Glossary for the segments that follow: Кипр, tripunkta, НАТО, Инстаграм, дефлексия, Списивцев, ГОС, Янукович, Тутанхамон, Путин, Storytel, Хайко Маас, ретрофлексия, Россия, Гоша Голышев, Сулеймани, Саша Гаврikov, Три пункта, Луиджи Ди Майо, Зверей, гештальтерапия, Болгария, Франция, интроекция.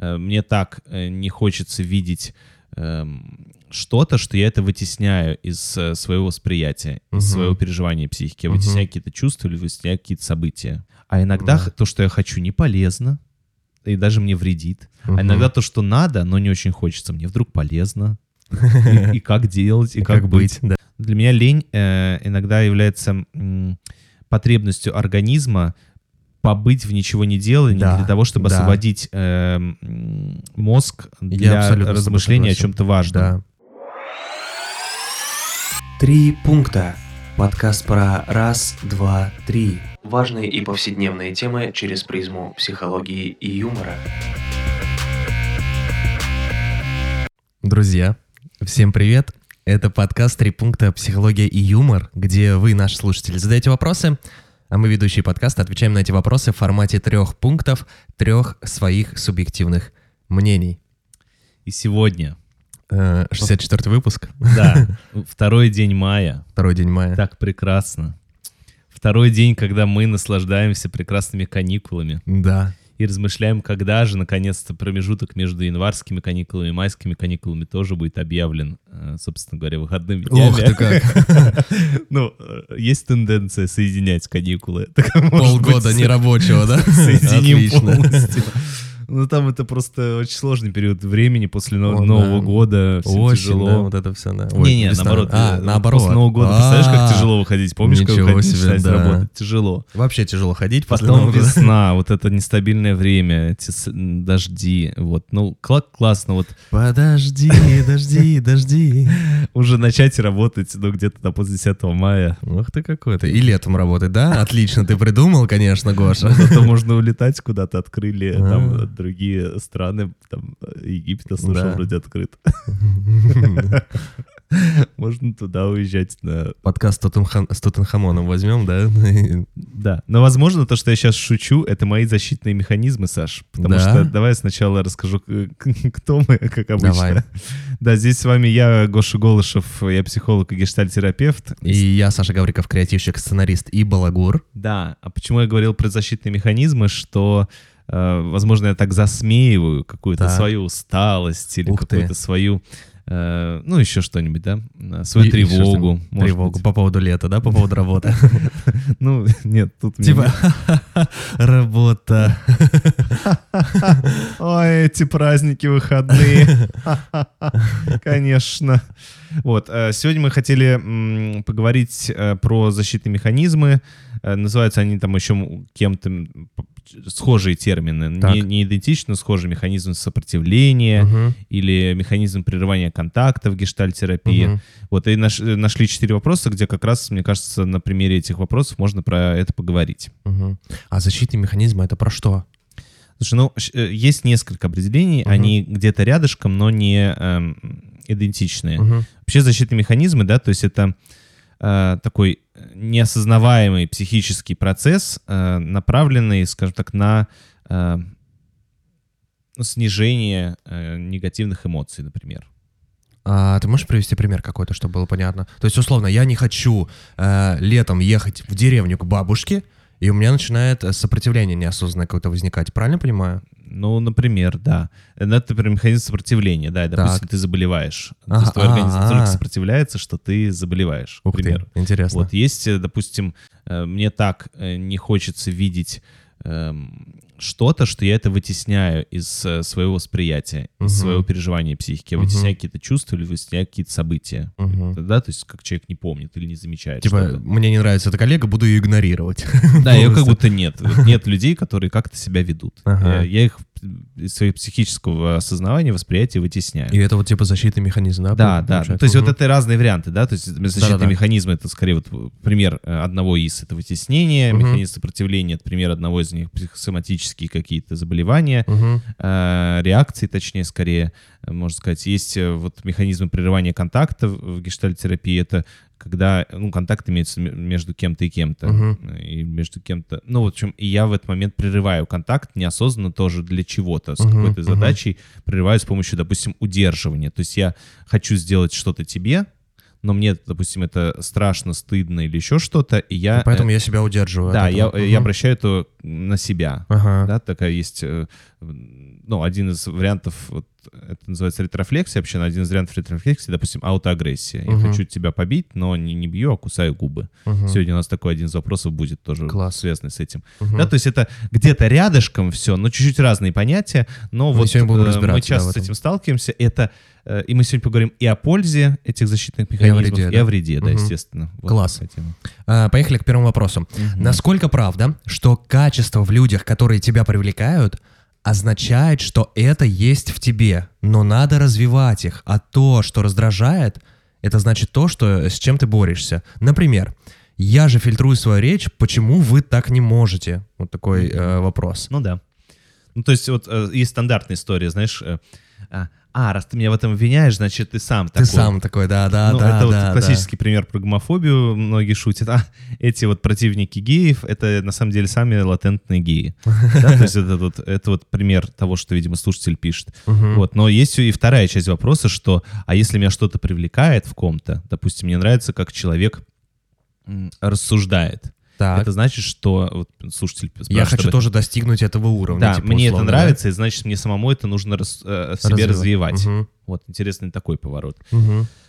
мне так не хочется видеть что-то, что я это вытесняю из своего восприятия, из своего переживания психики. Я вытесняю какие-то чувства или вытесняю какие-то события. А иногда то, что я хочу, не полезно и даже мне вредит. А иногда то, что надо, но не очень хочется, мне вдруг полезно. И как делать, и как быть. Да. Для меня лень иногда является потребностью организма побыть в ничего не делании, для того, чтобы освободить мозг для размышления о чем-то важном. Три пункта. Подкаст про раз, два, три. Важные и повседневные темы через призму психологии и юмора. Друзья, всем привет! Это подкаст «Три пункта. Психология и юмор», где вы, наши слушатели, задаете вопросы, а мы, ведущие подкаста, отвечаем на эти вопросы в формате 3 пунктов, 3 своих субъективных мнений. И сегодня... 64-й выпуск. Да, 2 мая. 2 мая. Так прекрасно. 2 день, когда мы наслаждаемся прекрасными каникулами. Да. И размышляем, когда же, наконец-то, промежуток между январскими каникулами и майскими каникулами тоже будет объявлен, собственно говоря, выходными днями. Ох ты как! Ну, есть тенденция соединять каникулы. Полгода нерабочего, да? Соединим полностью. Ну, там это просто очень сложный период времени. После Нового года всем очень тяжело. Да, вот это все, да. Не-не, наоборот. Наоборот. После Нового года, представляешь, как тяжело выходить? Помнишь, как выходить, начинать работать? Тяжело. Вообще тяжело ходить после Нового года. Потом весна, вот это нестабильное время, дожди, вот. Ну, классно вот. Подожди. Уже начать работать, ну, где-то до после 10 мая. Ух ты какой-то. И летом работать, да? Отлично, ты придумал, конечно, Гоша. Зато можно улетать куда-то, открыли там... другие страны, там, Египет, слушал, вроде открыт. Можно туда уезжать. Подкаст с Тутанхамоном возьмем, да? Да. Но, возможно, то, что я сейчас шучу, это мои защитные механизмы, Саш. Потому что давай я сначала расскажу, кто мы, как обычно. Давай. Да, здесь с вами я, Гоша Голышев, я психолог и гештальтерапевт. И я, Саша Гаврikov, креативщик, сценарист и балагур. Да. А почему я говорил про защитные механизмы, что... возможно, я так засмеиваю какую-то свою усталость или какую-то свою, ну, еще что-нибудь, да? Свою тревогу. Тревогу по поводу лета, да? По поводу работы. Ну, нет, тут... Типа, работа. Ой, эти праздники, выходные. Конечно. Вот, сегодня мы хотели поговорить про защитные механизмы. Называются они там еще кем-то... схожие термины, не идентично, схожий механизм сопротивления или механизм прерывания контактов, гештальтерапия. Вот, и нашли 4 вопроса, где как раз, мне кажется, на примере этих вопросов можно про это поговорить. А защитные механизмы — это про что? Слушай, ну, есть несколько определений, они где-то рядышком, но не идентичные. Вообще защитные механизмы, да, то есть это такой неосознаваемый психический процесс, направленный, скажем так, на снижение негативных эмоций, например. А ты можешь привести пример какой-то, чтобы было понятно? То есть, условно, я не хочу летом ехать в деревню к бабушке, и у меня начинает сопротивление неосознанное какое-то возникать. Правильно понимаю? Ну, например, да. Это, например, механизм сопротивления, да. Допустим, ты заболеваешь. То есть твой организм настолько сопротивляется, что ты заболеваешь. Ух ты, интересно. Вот есть, допустим, мне так не хочется видеть что-то, что я это вытесняю из своего восприятия, из своего переживания психики. Я вытесняю какие-то чувства или вытесняю какие-то события. Да, то есть как человек не помнит или не замечает. Типа, что-то. Мне не нравится эта коллега, буду ее игнорировать. Да, ее как будто нет. Нет людей, которые как-то себя ведут. Я их из своего психического осознавания, восприятия вытесняю. И это вот типа защитный механизм, да? Да, да. То есть вот это разные варианты, да? То есть защитный механизм — это скорее вот пример одного из, это вытеснение, механизм сопротивления — это пример одного из них, психосоматический какие-то заболевания, реакции, точнее, скорее, можно сказать. Есть вот механизмы прерывания контактов в гештальтерапии. Это когда, ну, контакт имеется между кем-то и кем-то. И между кем-то... Ну, в общем, и я в этот момент прерываю контакт неосознанно тоже для чего-то, с какой-то задачей. Прерываю с помощью, допустим, удерживания. То есть я хочу сделать что-то тебе, но мне, допустим, это страшно, стыдно или еще что-то, и я... Поэтому я себя удерживаю. Да, я обращаю это на себя. Ага. Да, такая есть... Ну, один из вариантов, вот, это называется ретрофлексия, вообще один из вариантов ретрофлексии, допустим, аутоагрессия. Я хочу тебя побить, но не бью, а кусаю губы. Сегодня у нас такой один из вопросов будет тоже связанный с этим. Да, то есть это где-то рядышком все, но чуть-чуть разные понятия, но мы вот мы часто с этим сталкиваемся. Это, и мы сегодня поговорим и о пользе этих защитных механизмов, и о вреде, да, естественно. Вот. Класс. Поехали к первому вопросу. Насколько правда, что качество в людях, которые тебя привлекают, означает, что это есть в тебе, но надо развивать их, а то, что раздражает, это значит то, что, с чем ты борешься. Например, я же фильтрую свою речь, почему вы так не можете? Вот такой вопрос. Ну да. Ну то есть вот есть стандартная история, знаешь... раз ты меня в этом обвиняешь, значит, ты сам такой. Ты сам такой, да-да-да. Ну, это вот классический пример про гомофобию, многие шутят. Эти вот противники геев, это на самом деле сами латентные геи. То есть это вот пример того, что, видимо, слушатель пишет. Но есть и вторая часть вопроса, что, а если меня что-то привлекает в ком-то, допустим, мне нравится, как человек рассуждает. Так. Это значит, что... Вот, слушатель спрашивает, я хочу тоже достигнуть этого уровня. Да, типа, мне условно, это нравится, да? И значит, мне самому это нужно в себе развивать. Вот, интересный такой поворот.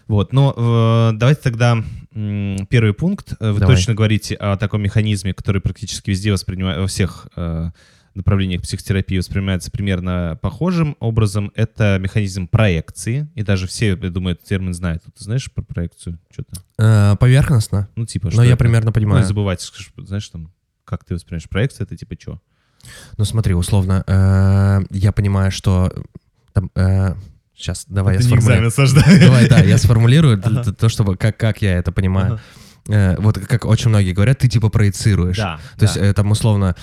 Вот, но давайте тогда первый пункт. Вы точно говорите о таком механизме, который практически везде воспринимается, во всех направлениях психотерапии воспринимается примерно похожим образом. Это механизм проекции. И даже все, я думаю, этот термин знают. Ты знаешь про проекцию что-то? Поверхностно. Ну, типа, что. Но я примерно понимаю. Ну, забывать, знаешь, там, как ты воспринимаешь проекцию, это типа что? Ну, смотри, условно, я понимаю, что там. Сейчас, давай я сформулирую. Давай, да, я сформулирую то, чтобы как я это понимаю. Вот как очень многие говорят, ты типа проецируешь. Да, то есть там условно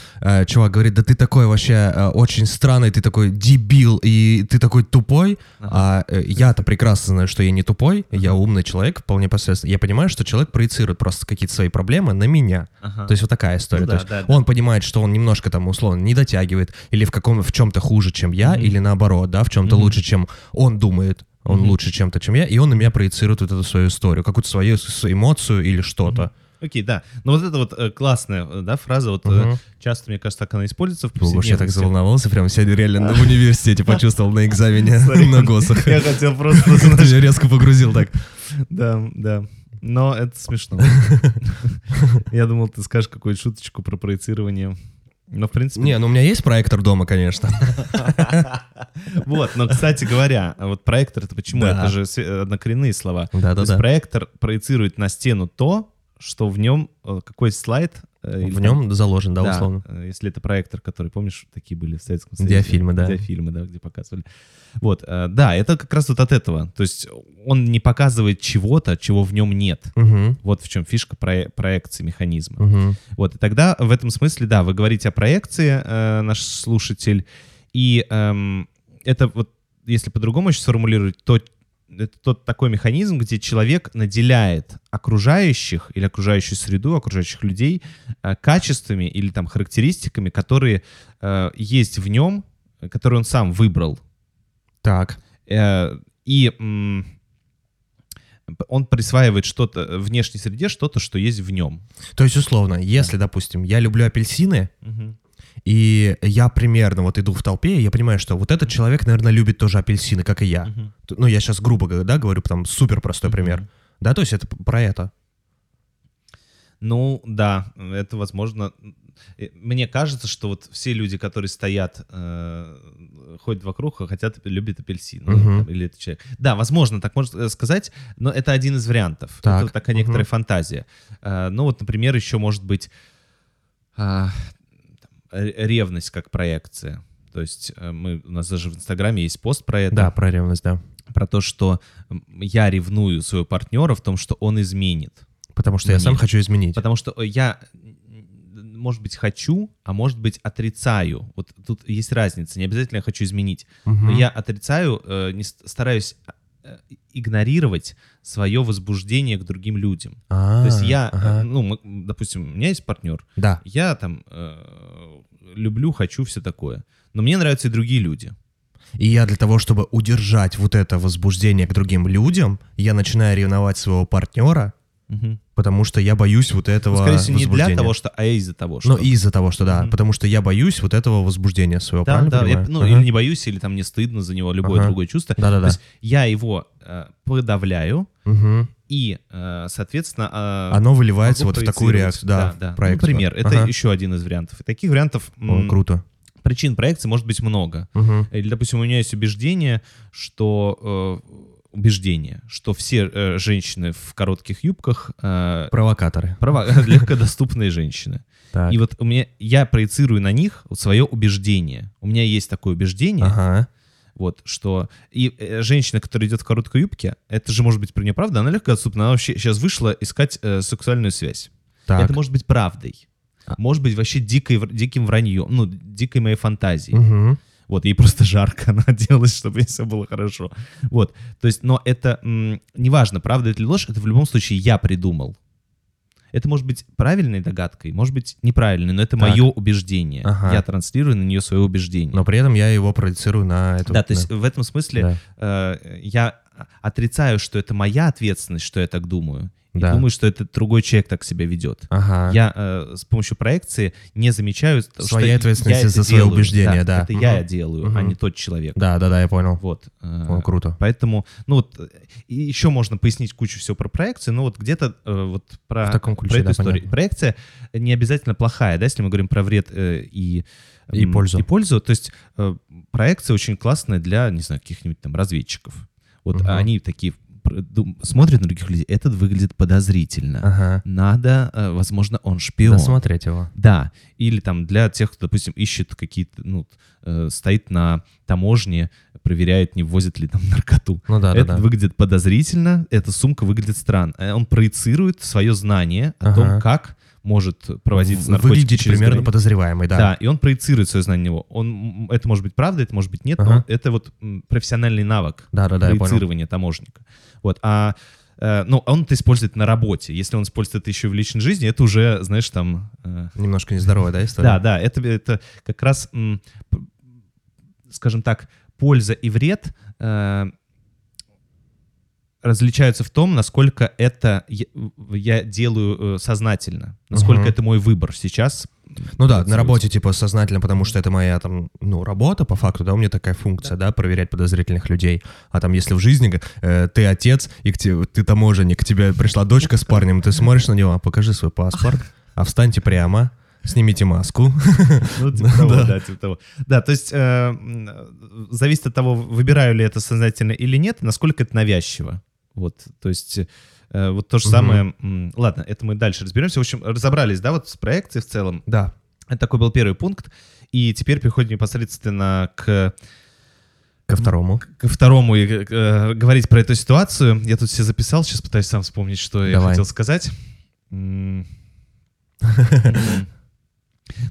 чувак говорит, да ты такой вообще очень странный, ты такой дебил и ты такой тупой. А я-то прекрасно знаю, что я не тупой, я умный человек, вполне посредственно. Я понимаю, что человек проецирует просто какие-то свои проблемы на меня. То есть вот такая история. Ну, да, то есть он понимает, что он немножко там условно не дотягивает или в чем-то хуже, чем я, или наоборот, да, в чем-то лучше, чем он думает. Он лучше чем-то, чем я, и он на меня проецирует вот эту свою историю, какую-то свою эмоцию или что-то. Окей, да. Но вот это вот классная, да, фраза, вот часто, мне кажется, так она используется в повседневности. Я так заволновался, прям сегодня реально в университете почувствовал на экзамене на ГОСах. Я хотел просто... Ты меня резко погрузил так. Да, да. Но это смешно. Я думал, ты скажешь какую-то шуточку про проецирование... Ну, в принципе... Не, ну у меня есть проектор дома, конечно. Вот, но, кстати говоря, вот проектор — это почему? Это же однокоренные слова. То есть проектор проецирует на стену то, что в нем... Какой слайд... В нем заложен, да, условно. Если это проектор, который, помнишь, такие были в Советском Союзе? Диафильмы, да. Диафильмы, да, где показывали. Вот, да, это как раз вот от этого. То есть он не показывает чего-то, чего в нем нет. Вот в чем фишка проекции механизма. Вот, и тогда в этом смысле, да, вы говорите о проекции, наш слушатель, и это вот, если по-другому еще сформулировать, то это тот такой механизм, где человек наделяет окружающих или окружающую среду, окружающих людей качествами или там характеристиками, которые есть в нем, которые он сам выбрал. Так. И он присваивает что-то внешней среде, что-то, что есть в нем. То есть, условно, если, допустим, я люблю апельсины, и я примерно вот иду в толпе, и я понимаю, что вот этот человек, наверное, любит тоже апельсины, как и я. Ну, я сейчас грубо, да, говорю, там супер простой пример. Да, то есть это про это. Ну, да, это возможно. Мне кажется, что вот все люди, которые стоят, ходят вокруг, любят апельсин. Или этот человек. Да, возможно, так можно сказать, но это один из вариантов. Так. Это вот такая некоторая фантазия. Ну, вот, например, еще может быть... ревность как проекция. То есть у нас даже в Инстаграме есть пост про это. Да, про ревность, да. Про то, что я ревную своего партнера в том, что он изменит. Потому что я сам хочу изменить. Потому что я, может быть, хочу, а может быть, отрицаю. Вот тут есть разница. Не обязательно я хочу изменить. Но я отрицаю, стараюсь игнорировать свое возбуждение к другим людям. То есть я, ну, допустим, у меня есть партнер, да. Я там люблю, хочу, все такое, но мне нравятся и другие люди. И я для того, чтобы удержать вот это возбуждение к другим людям, я начинаю ревновать своего партнера, потому что я боюсь вот этого скорее всего, возбуждения. Не для того, что, а из-за того, что. Ну, из-за того, что, да. Потому что я боюсь вот этого возбуждения своего, правильно я, ну, или не боюсь, или там не стыдно за него, любое другое чувство. То есть я его подавляю, и, соответственно... оно выливается вот в такую реакцию, проекцию. Например, это еще один из вариантов. И таких вариантов... круто. Причин проекции может быть много. Или, допустим, у меня есть убеждение, что все женщины в коротких юбках... провокаторы. Легкодоступные женщины. И вот я проецирую на них свое убеждение. У меня есть такое убеждение... Вот, что... И женщина, которая идет в короткой юбке, это же может быть про нее правда, она легкодоступна, она вообще сейчас вышла искать сексуальную связь. Так. Это может быть правдой. Может быть вообще диким враньем, ну, дикой моей фантазией. Вот, ей просто жарко, она оделась, чтобы ей все было хорошо. Вот, то есть, но это неважно, правда это или ложь, это в любом случае я придумал. Это может быть правильной догадкой, может быть неправильной, но это мое убеждение. Я транслирую на нее свое убеждение. Но при этом я его проецирую на эту... Да, то есть в этом смысле я отрицаю, что это моя ответственность, что я так думаю. И думаю, что это другой человек так себя ведет. Я с помощью проекции не замечаю... Своей ответственности за свое убеждение, да. Это я делаю, а не тот человек. Да, я понял. Вот. Круто. Поэтому, ну вот, еще можно пояснить кучу всего про проекцию, но вот где-то вот про эту историю. Проекция не обязательно плохая, да, если мы говорим про вред и пользу. То есть проекция очень классная для, не знаю, каких-нибудь там разведчиков. Вот они такие... смотрит на других людей, этот выглядит подозрительно. Надо, возможно, он шпион. Досмотреть его. Да. Или там для тех, кто, допустим, ищет какие-то, ну, стоит на таможне, проверяет, не ввозит ли там наркоту. Ну, да, этот выглядит подозрительно, эта сумка выглядит странно. Он проецирует свое знание о том, как может проводиться наркотики. Выглядит примерно подозреваемый, да. Да, и он проецирует свое знание на него. Это может быть правда, это может быть нет, но это вот профессиональный навык проецирования таможника. Вот, ну, он это использует на работе. Если он использует это еще в личной жизни, это уже, знаешь, там... Немножко нездоровая, да, история? Да, это как раз, скажем так, польза и вред различаются в том, насколько это я делаю сознательно, насколько это мой выбор сейчас. Ну да, на работе типа сознательно, потому что это моя там, ну, работа по факту, да, у меня такая функция, да, проверять подозрительных людей. А там если в жизни ты отец, и ты таможенник, к тебе пришла дочка с парнем, ты смотришь на него, покажи свой паспорт, а встаньте прямо, снимите маску. Ну, типа того, да, типа того. Да, то есть зависит от того, выбираю ли это сознательно или нет, насколько это навязчиво. Вот, то есть вот то же самое... Ладно, это мы дальше разберемся. В общем, разобрались, да, вот с проекцией в целом? Да. Это такой был первый пункт. И теперь переходим непосредственно ко второму. Ко второму и говорить про эту ситуацию. Я тут все записал, сейчас пытаюсь сам вспомнить, что я хотел сказать. Ну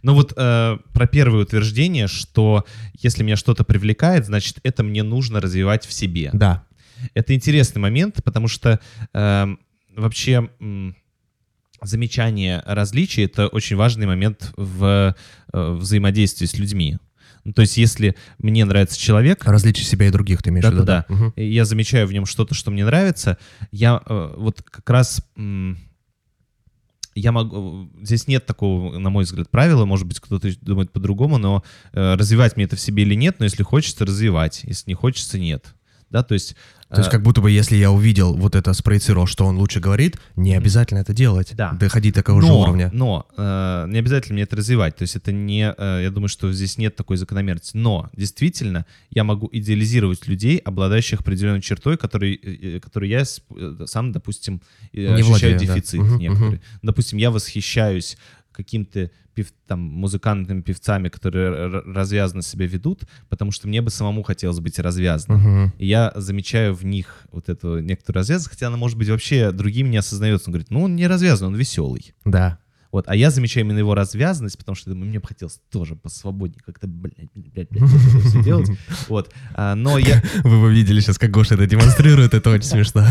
вот про первое утверждение, что если меня что-то привлекает, значит, это мне нужно развивать в себе. Да. Это интересный момент, потому что вообще замечание различий — это очень важный момент в взаимодействии с людьми. Ну, то есть если мне нравится человек... Различие себя и других, ты имеешь в виду? Да. Я замечаю в нем что-то, что мне нравится. Я вот как раз... Я могу... Здесь нет такого, на мой взгляд, правила. Может быть, кто-то думает по-другому, но развивать мне это в себе или нет. Но если хочется — развивать. Если не хочется — нет. Да, то есть как будто бы, если я увидел вот это, спроецировал, что он лучше говорит, не обязательно это делать, доходить до такого же уровня. Но не обязательно мне это развивать. То есть это не... я думаю, что здесь нет такой закономерности. Но действительно я могу идеализировать людей, обладающих определенной чертой, которой я сам, допустим, не ощущаю владею, дефицит некоторые. Допустим, я восхищаюсь каким-то музыкантами, певцами, которые развязно себя ведут, потому что мне бы самому хотелось быть развязным. И я замечаю в них вот эту некоторую развязность, хотя она, может быть, вообще другим не осознается. Он говорит, ну, он не развязан, он веселый. Да. Вот, а я замечаю именно его развязанность, потому что думаю, мне бы хотелось тоже посвободнее как-то, блядь, все делать. Вот, но я... Вы видели сейчас, как Гоша это демонстрирует, это очень смешно.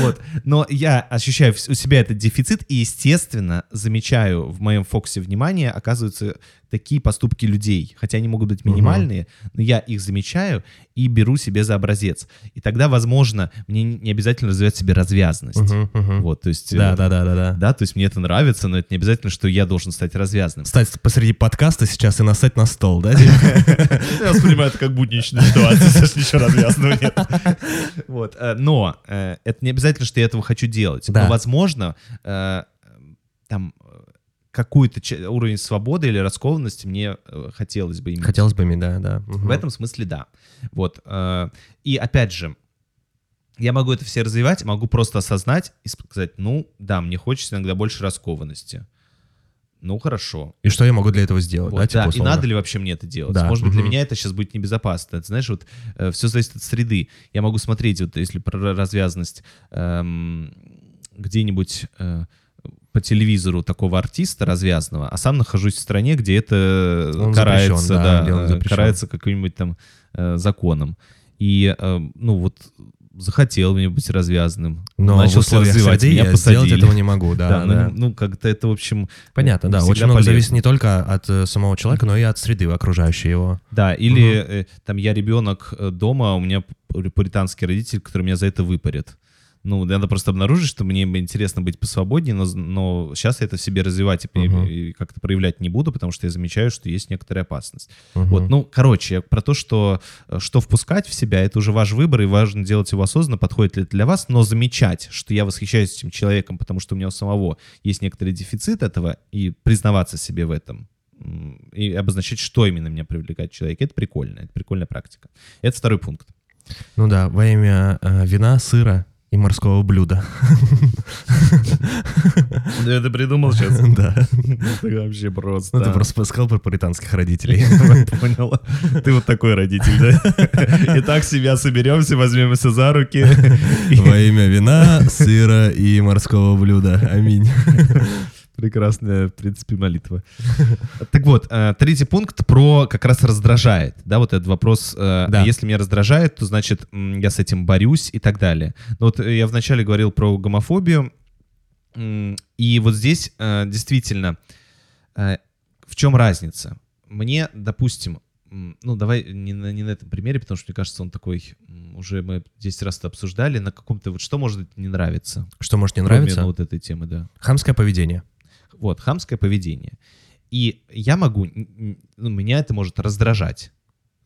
Вот, но я ощущаю у себя этот дефицит и, естественно, замечаю в моем фокусе внимания, оказываются такие поступки людей, хотя они могут быть минимальные, но я их замечаю и беру себе за образец. И тогда, возможно, мне не обязательно развивать себе развязность. Вот, то есть, да, то есть мне это нравится, но это не обязательно, что я должен стать развязным. Стать посреди подкаста сейчас и нассать на стол, да? Я воспринимаю это как будничную ситуацию, сейчас ничего развязного нет. Вот, но это не обязательно, что я этого хочу делать. Но, возможно, там какой-то уровень свободы или раскованности мне хотелось бы иметь. Хотелось бы иметь, да. В этом смысле да. Вот. И опять же, я могу это все развивать, могу просто осознать и сказать, ну да, мне хочется иногда больше раскованности. Ну хорошо. И что я могу для этого сделать? Вот, да, типа, условно. И надо ли вообще мне это делать? Да. Может быть, для меня это сейчас будет небезопасно. Это, знаешь, вот все зависит от среды. Я могу смотреть, вот если про развязанность где-нибудь... по телевизору такого артиста развязанного, а сам нахожусь в стране, где это он карается, карается каким-нибудь там законом. И, ну вот, захотел мне быть развязанным. Но начал себя развивать, меня посадили. Сделать этого не могу, да. Ну, как-то это, в общем... Понятно, да. Очень много зависит не только от самого человека, но и от среды, окружающей его. Да, или там я ребенок дома, у меня пуританский родитель, который меня за это выпарит. Ну, надо просто обнаружить, что мне интересно быть посвободнее, но сейчас я это в себе развивать и как-то проявлять не буду, потому что я замечаю, что есть некоторая опасность. Вот, ну, короче, я про то, что впускать в себя, это уже ваш выбор, и важно делать его осознанно, подходит ли это для вас, но замечать, что я восхищаюсь этим человеком, потому что у меня у самого есть некоторый дефицит этого, и признаваться себе в этом, и обозначать, что именно меня привлекает в человеке, это прикольная практика. Это второй пункт. Ну да, во имя вина, сыра и морского блюда. Я это придумал сейчас? Да. Это вообще просто... Ну, ты просто сказал про пуританских родителей. Понял. Ты вот такой родитель, да? Итак, семья, соберемся, возьмемся за руки. Во имя вина, сыра и морского блюда. Аминь. Прекрасная, в принципе, молитва. Так вот, третий пункт про как раз раздражает. Да, вот этот вопрос. Да. Если меня раздражает, то, значит, я с этим борюсь и так далее. Но вот я вначале говорил про гомофобию. И вот здесь действительно в чем разница? Мне, допустим, ну, давай не на этом примере, потому что, мне кажется, он такой... Уже мы 10 раз это обсуждали. На каком-то... вот что может не нравиться? Что может не нравиться? Вот этой темы, да. Хамское поведение. Вот, хамское поведение. И я могу, ну, меня это может раздражать.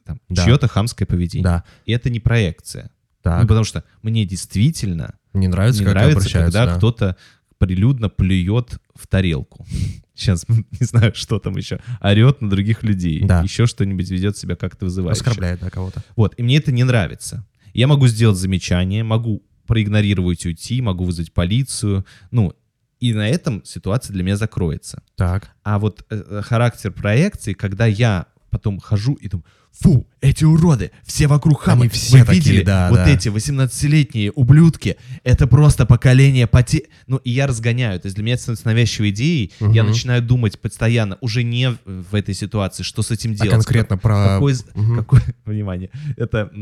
Там, да. Чье-то хамское поведение. Да. И это не проекция. Так. Ну, потому что мне действительно не нравится, когда кто-то прилюдно плюет в тарелку. Сейчас, не знаю, что там еще. Орет на других людей. Да. Еще что-нибудь ведет себя как-то вызывающе. Оскорбляет, да, кого-то. Вот, и мне это не нравится. Я могу сделать замечание, могу проигнорировать, уйти, могу вызвать полицию, ну, и на этом ситуация для меня закроется. Так. А вот характер проекции, когда я потом хожу и думаю, фу, эти уроды, все вокруг хамы, все такие, видели, да, вот да. Эти 18-летние ублюдки, это просто поколение потерь. Ну, и я разгоняю, то есть для меня это становится навязчивой идеей, я начинаю думать постоянно, уже не в этой ситуации, что с этим делать. А конкретно про... Внимание, это...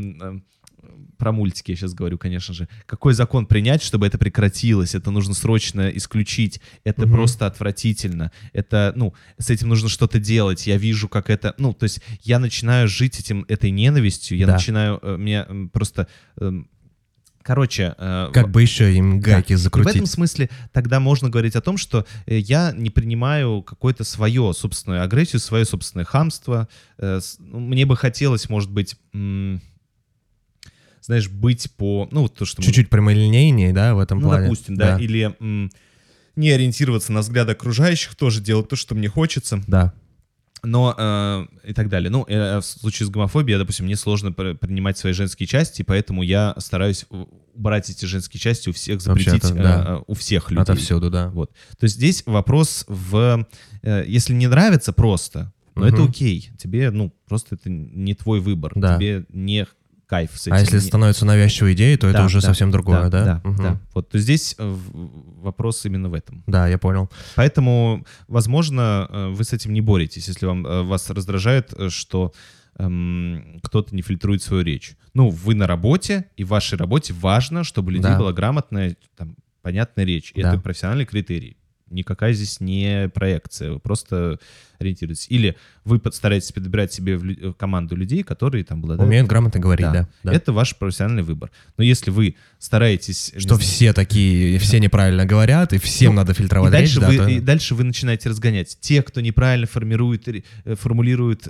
Про мультики я сейчас говорю, конечно же. Какой закон принять, чтобы это прекратилось? Это нужно срочно исключить. Это просто отвратительно. Это, ну, с этим нужно что-то делать. Я вижу, как это... Ну, то есть я начинаю жить этой ненавистью. Я начинаю... Мне просто... Короче... Как бы еще им гайки закрутить. В этом смысле тогда можно говорить о том, что я не принимаю какое-то свое собственную агрессию, свое собственное хамство. Мне бы хотелось, может быть... знаешь, быть по... ну то, что чуть-чуть прямолинейнее, да, в этом плане? Ну, допустим, да. Или не ориентироваться на взгляды окружающих, тоже делать то, что мне хочется. Да. Но... и так далее. Ну, в случае с гомофобией, допустим, мне сложно принимать свои женские части, поэтому я стараюсь убрать эти женские части у всех, запретить у всех людей. Отовсюду, да. Вот. То есть здесь вопрос в... если не нравится просто, но это окей. Тебе, ну, просто это не твой выбор. Да. Тебе не... кайф с этим. А если становится навязчивой идеей, то это уже совсем другое, да? Да. Вот то здесь вопрос именно в этом. Да, я понял. Поэтому, возможно, вы с этим не боретесь, если вас раздражает, что кто-то не фильтрует свою речь. Ну, вы на работе, и в вашей работе важно, чтобы у людей была грамотная, там, понятная речь. И это профессиональный критерий. Никакая здесь не проекция. Просто ориентируетесь. Или вы стараетесь подбирать себе в команду людей, которые там обладают... Умеют грамотно говорить, да. Да. Это ваш профессиональный выбор. Но если вы стараетесь... Что все такие, все неправильно говорят, и всем надо фильтровать речь. И дальше вы начинаете разгонять. Те, кто неправильно формулирует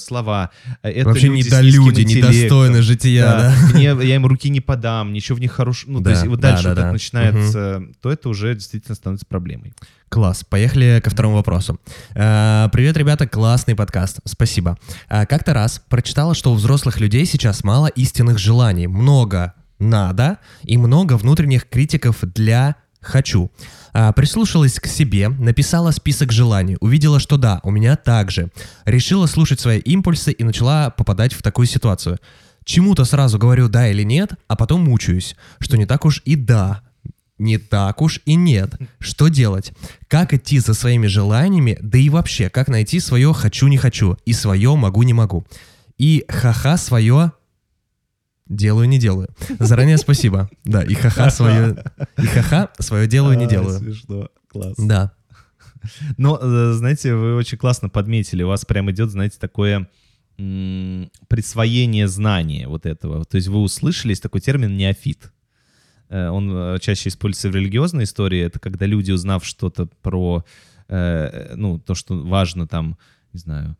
слова. Это вообще недолюди, недостойны жития. Я им руки не подам, ничего в них хорошего. Ну, то есть вот дальше так начинается, то это уже действительно становится проблемой. Класс. Поехали ко второму вопросу. Привет, ребята, классный подкаст. Спасибо. Как-то раз прочитала, что у взрослых людей сейчас мало истинных желаний. Много надо и много внутренних критиков для «хочу». Прислушалась к себе, написала список желаний, увидела, что да, у меня так же. Решила слушать свои импульсы и начала попадать в такую ситуацию. Чему-то сразу говорю «да» или «нет», а потом мучаюсь, что не так уж и «да». Не так уж и нет. Что делать? Как идти за своими желаниями? Да и вообще, как найти свое «хочу-не хочу» и свое «могу-не могу». И ха-ха свое «делаю-не делаю». Заранее спасибо. Да, и ха-ха свое «делаю-не делаю». Смешно. Класс. Да. Но, знаете, вы очень классно подметили. У вас прям идет, знаете, такое... присвоение знания вот этого. То есть вы услышали такой термин «неофит». Он чаще используется в религиозной истории. Это когда люди, узнав что-то про, ну, то, что важно там, не знаю,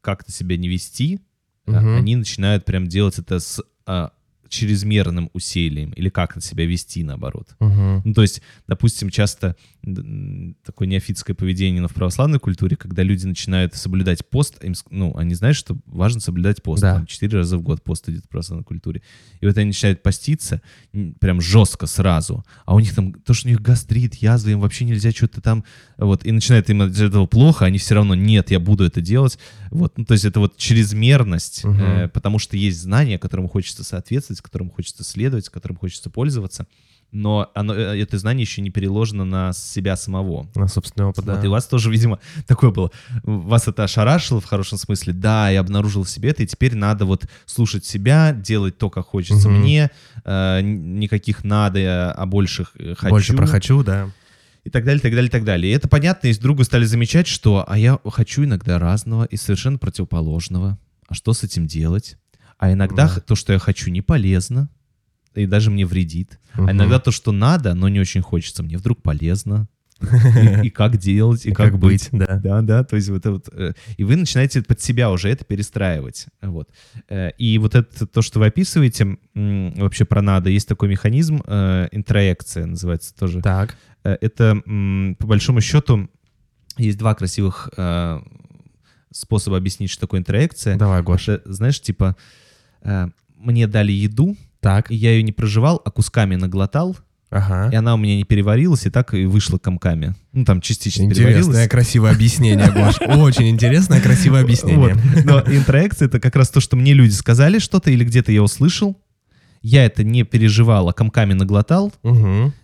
как-то себя не вести, они начинают прям делать это с чрезмерным усилием или как-то себя вести, наоборот. Ну, то есть, допустим, часто такое неофитское поведение в православной культуре, когда люди начинают соблюдать пост, им, ну, они знают, что важно соблюдать пост. Да. Там 4 раза в год пост идет в православной культуре. И вот они начинают поститься прям жестко сразу. А у них там то, что у них гастрит, язва, им вообще нельзя что-то там... Вот, и начинает им от этого плохо, они все равно нет, я буду это делать. Вот, ну, то есть это вот чрезмерность, потому что есть знания, которым хочется соответствовать, которым хочется следовать, которым хочется пользоваться, но это знание еще не переложено на себя самого. На собственный опыт, да. Вот, и у вас тоже, видимо, такое было. Вас это ошарашило в хорошем смысле. Да, я обнаружил в себе это, и теперь надо вот слушать себя, делать то, как хочется мне, никаких надо, а больших хочу. Больше про хочу, да. И так далее, так далее, так далее. И это понятно, и с другу стали замечать, что а я хочу иногда разного и совершенно противоположного. А что с этим делать? А иногда то, что я хочу, не полезно и даже мне вредит. А иногда то, что надо, но не очень хочется, мне вдруг полезно. И как делать, и как быть. Да, да. То есть вот это вот. И вы начинаете под себя уже это перестраивать. Вот. И вот это то, что вы описываете, вообще про надо, есть такой механизм, интроекция называется тоже. Так. Это, по большому счету, есть два красивых способа объяснить, что такое интроекция. Давай, Гоша. Это, знаешь, типа... Мне дали еду, так. И я ее не прожевал, а кусками наглотал, и она у меня не переварилась, и так и вышла комками. Ну, там частично переварилась. Интересное, красивое объяснение, Гош. Очень интересное, красивое объяснение. Но интроекция — это как раз то, что мне люди сказали что-то, или где-то я услышал, я это не переживал, а комками наглотал,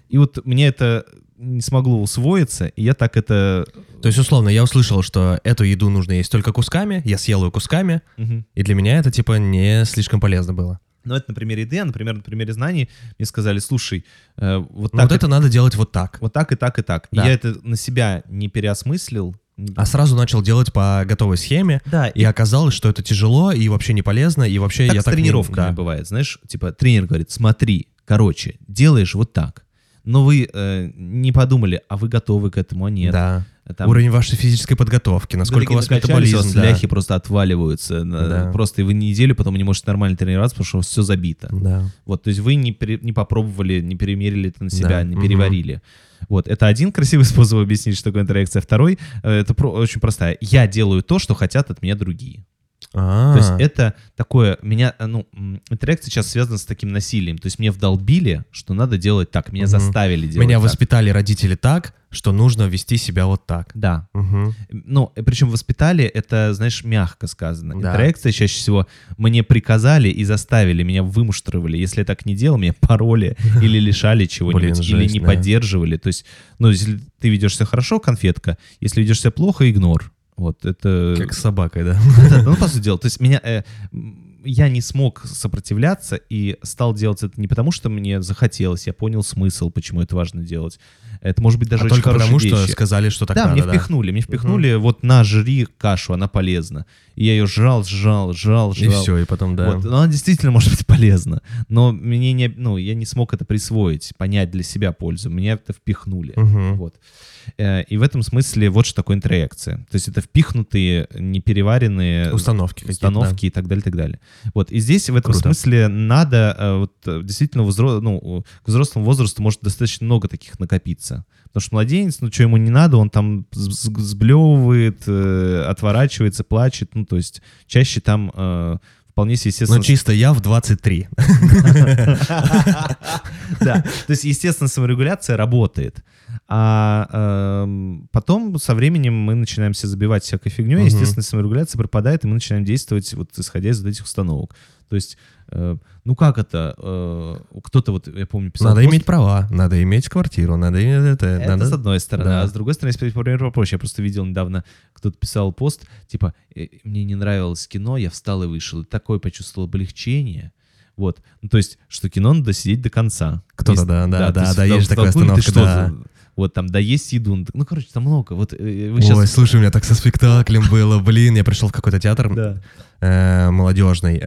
и вот мне это... не смогло усвоиться, и я так это... То есть, условно, я услышал, что эту еду нужно есть только кусками, я съел ее кусками, и для меня это, типа, не слишком полезно было. Ну, это на примере еды, а, например, на примере знаний мне сказали, слушай, вот так... Вот это надо делать вот так. Вот так и так и так. Да. И я это на себя не переосмыслил. А сразу начал делать по готовой схеме, да, и оказалось, что это тяжело, и вообще не полезно, и вообще так я так... тренировками бывает, знаешь, типа, тренер говорит, смотри, короче, делаешь вот так. Но вы не подумали, а вы готовы к этому, а нет. Да. Там... Уровень вашей физической подготовки, насколько у вас метаболизм. У вас ляхи просто отваливаются. Да. Просто и вы неделю потом не можете нормально тренироваться, потому что все забито. Да. Вот, то есть вы не попробовали, не перемерили это на себя, да. Не переварили. Вот, это один красивый способ объяснить, что такое интроекция. Второй, это очень простая. Я делаю то, что хотят от меня другие. То есть это такое, меня, ну, интеракция сейчас связана с таким насилием. То есть мне вдолбили, что надо делать так, меня заставили делать так. Меня воспитали родители так, что нужно вести себя вот так. Да. Ну, причем воспитали, это, знаешь, мягко сказано. Да. Интеракция чаще всего мне приказали и заставили, меня вымуштровали. Если я так не делал, меня пороли или лишали чего-нибудь, или не поддерживали. То есть, ну, если ты ведешь себя хорошо, конфетка, если ведешь себя плохо, игнор. Вот это... Как с собакой, да? Ну, по сути дела, то есть меня я не смог сопротивляться и стал делать это не потому, что мне захотелось, я понял смысл, почему это важно делать. Это может быть даже очень хорошие вещи. А только потому, что сказали, что так надо, да? Мне впихнули, вот на, жри кашу, она полезна. И я ее жрал. И все, и потом, да. Вот. Но она действительно может быть полезна. Но мне не, я не смог это присвоить, понять для себя пользу. Меня это впихнули. Вот. И в этом смысле вот что такое интеракция. То есть это впихнутые, непереваренные установки и так далее, так далее. Вот. И здесь в этом смысле надо вот, действительно к взрослому возрасту может достаточно много таких накопиться. Потому что младенец, что ему не надо, он там сблевывает, отворачивается, плачет. То есть чаще там... вполне себе естественно... Но чисто я в 23. Да, то есть, естественно, саморегуляция работает. А потом со временем мы начинаем себя забивать всякой фигней, естественно, саморегуляция пропадает, и мы начинаем действовать, вот исходя из этих установок. То есть, как это? Кто-то, я помню, писал... Надо иметь права, надо иметь квартиру, надо иметь это... Это с одной стороны. Да. А с другой стороны, если пример попроще, я просто видел недавно, кто-то писал пост, типа, мне не нравилось кино, я встал и вышел. И такое почувствовал облегчение. Вот. То есть, что кино надо сидеть до конца. Кто-то, есть такая остановка, да. Вот там доесть еду. Короче, там много. Ой, слушай, у меня так со спектаклем было. Блин, я пришел в какой-то театр молодежный.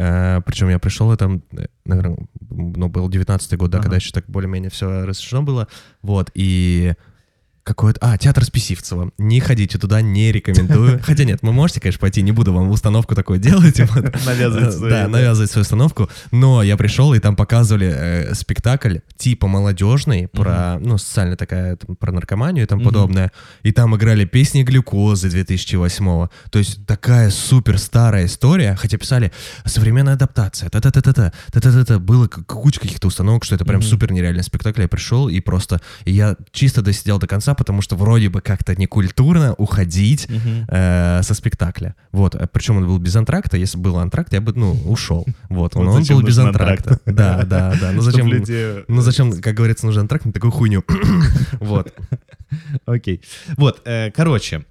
Причем я пришел, и там, наверное, был 19-й год, да, когда еще так более-менее все разрешено было. Вот, и... театр Списивцева. Не ходите туда, не рекомендую. Хотя нет, вы можете, конечно, пойти, не буду вам установку такую делать. Навязывать свою установку. Но я пришел, и там показывали спектакль типа молодежный, про, социальная такая, про наркоманию и тому подобное. И там играли песни «Глюкозы» 2008-го. То есть такая супер старая история. Хотя писали «Современная адаптация». Было куча каких-то установок, что это прям супер нереальный спектакль. Я пришел, и просто я чисто досидел до конца, потому что вроде бы как-то некультурно уходить со спектакля. Вот. Причем он был без антракта. Если был антракт, я бы, ушел. Вот. Но он был без антракта. Да. Ну зачем, как говорится, нужен антракт на такую хуйню? Вот. Окей. Вот. Короче.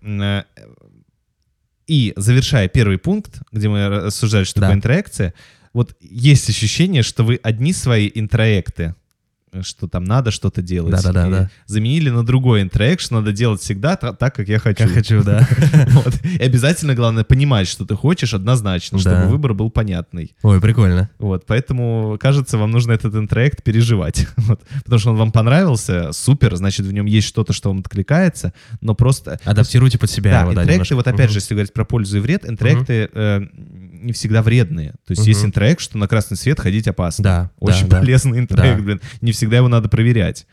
И завершая первый пункт, где мы рассуждали, что такое интеракция, вот есть ощущение, что вы одни свои интроекты, что там надо что-то делать. Да. Заменили на другой интроект, что надо делать всегда так, как я хочу. Как хочу, да. И обязательно, главное, понимать, что ты хочешь однозначно, чтобы выбор был понятный. Ой, прикольно. Вот, поэтому, кажется, вам нужно этот интроект переживать. Потому что он вам понравился, супер, значит, в нем есть что-то, что вам откликается, но просто... Адаптируйте под себя. Да, интроекты, опять же, если говорить про пользу и вред, интроекты не всегда вредные. То есть есть интроект, что на красный свет ходить опасно. Да. Очень полезный интроект, блин. Не всегда его надо проверять.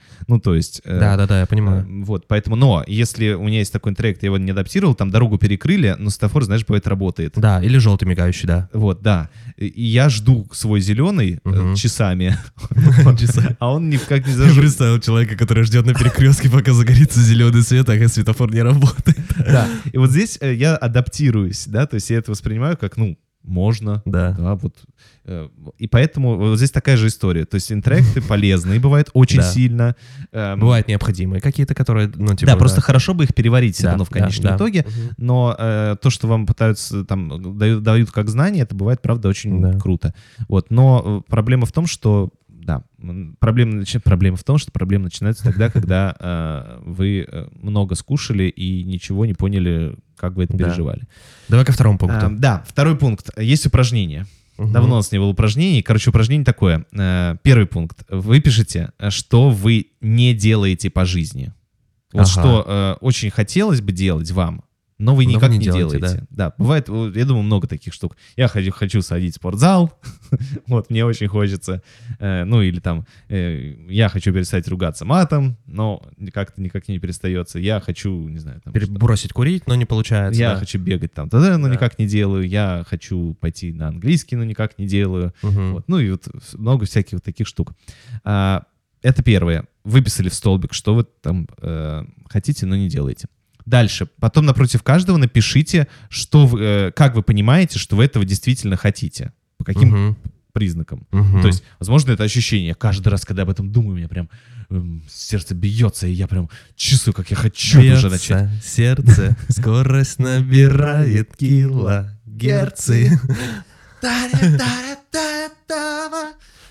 То есть... Да, я понимаю. Вот, поэтому, но если у меня есть такой интроект, я его не адаптировал, там дорогу перекрыли, но светофор, знаешь, бывает, работает. Да, или желтый мигающий, да. Вот, да. И я жду свой зеленый часами, а он никак не зажжет. Я представил человека, который ждет на перекрестке, пока загорится зеленый свет, а светофор не работает. Да, и вот здесь я адаптируюсь, да, то есть я это воспринимаю как, можно. Да. Да, вот. И поэтому вот здесь такая же история. То есть интеракты полезные бывают очень сильно. Бывают необходимые какие-то, которые... просто хорошо бы их переварить все равно в конечном итоге. Но то, что вам пытаются там дают как знание, это бывает, правда, очень круто. Вот. Но проблема в том, что... Да, проблема в том, что проблема начинается тогда, когда вы много скушали и ничего не поняли, как вы это переживали. Давай ко второму пункту. Второй пункт. Есть упражнение. Давно у нас не было упражнений. Короче, упражнение такое. Первый пункт. Выпишите, что вы не делаете по жизни. Что очень хотелось бы делать вам, но вы никак не делаете. Да, бывает, я думаю, много таких штук. Я хочу сходить в спортзал, мне очень хочется. Или там, я хочу перестать ругаться матом, но как-то никак не перестается. Я хочу, не знаю, там... Бросить курить, но не получается. Я хочу бегать там, но никак не делаю. Я хочу пойти на английский, но никак не делаю. И вот много всяких вот таких штук. Это первое. Выписали в столбик, что вы там хотите, но не делаете. Дальше. Потом напротив каждого напишите, что вы, как вы понимаете, что вы этого действительно хотите. По каким признакам. То есть, возможно, это ощущение. Каждый раз, когда об этом думаю, у меня прям сердце бьется, и я прям чувствую, как я хочу уже начать. Сердце, скорость набирает килогерцы.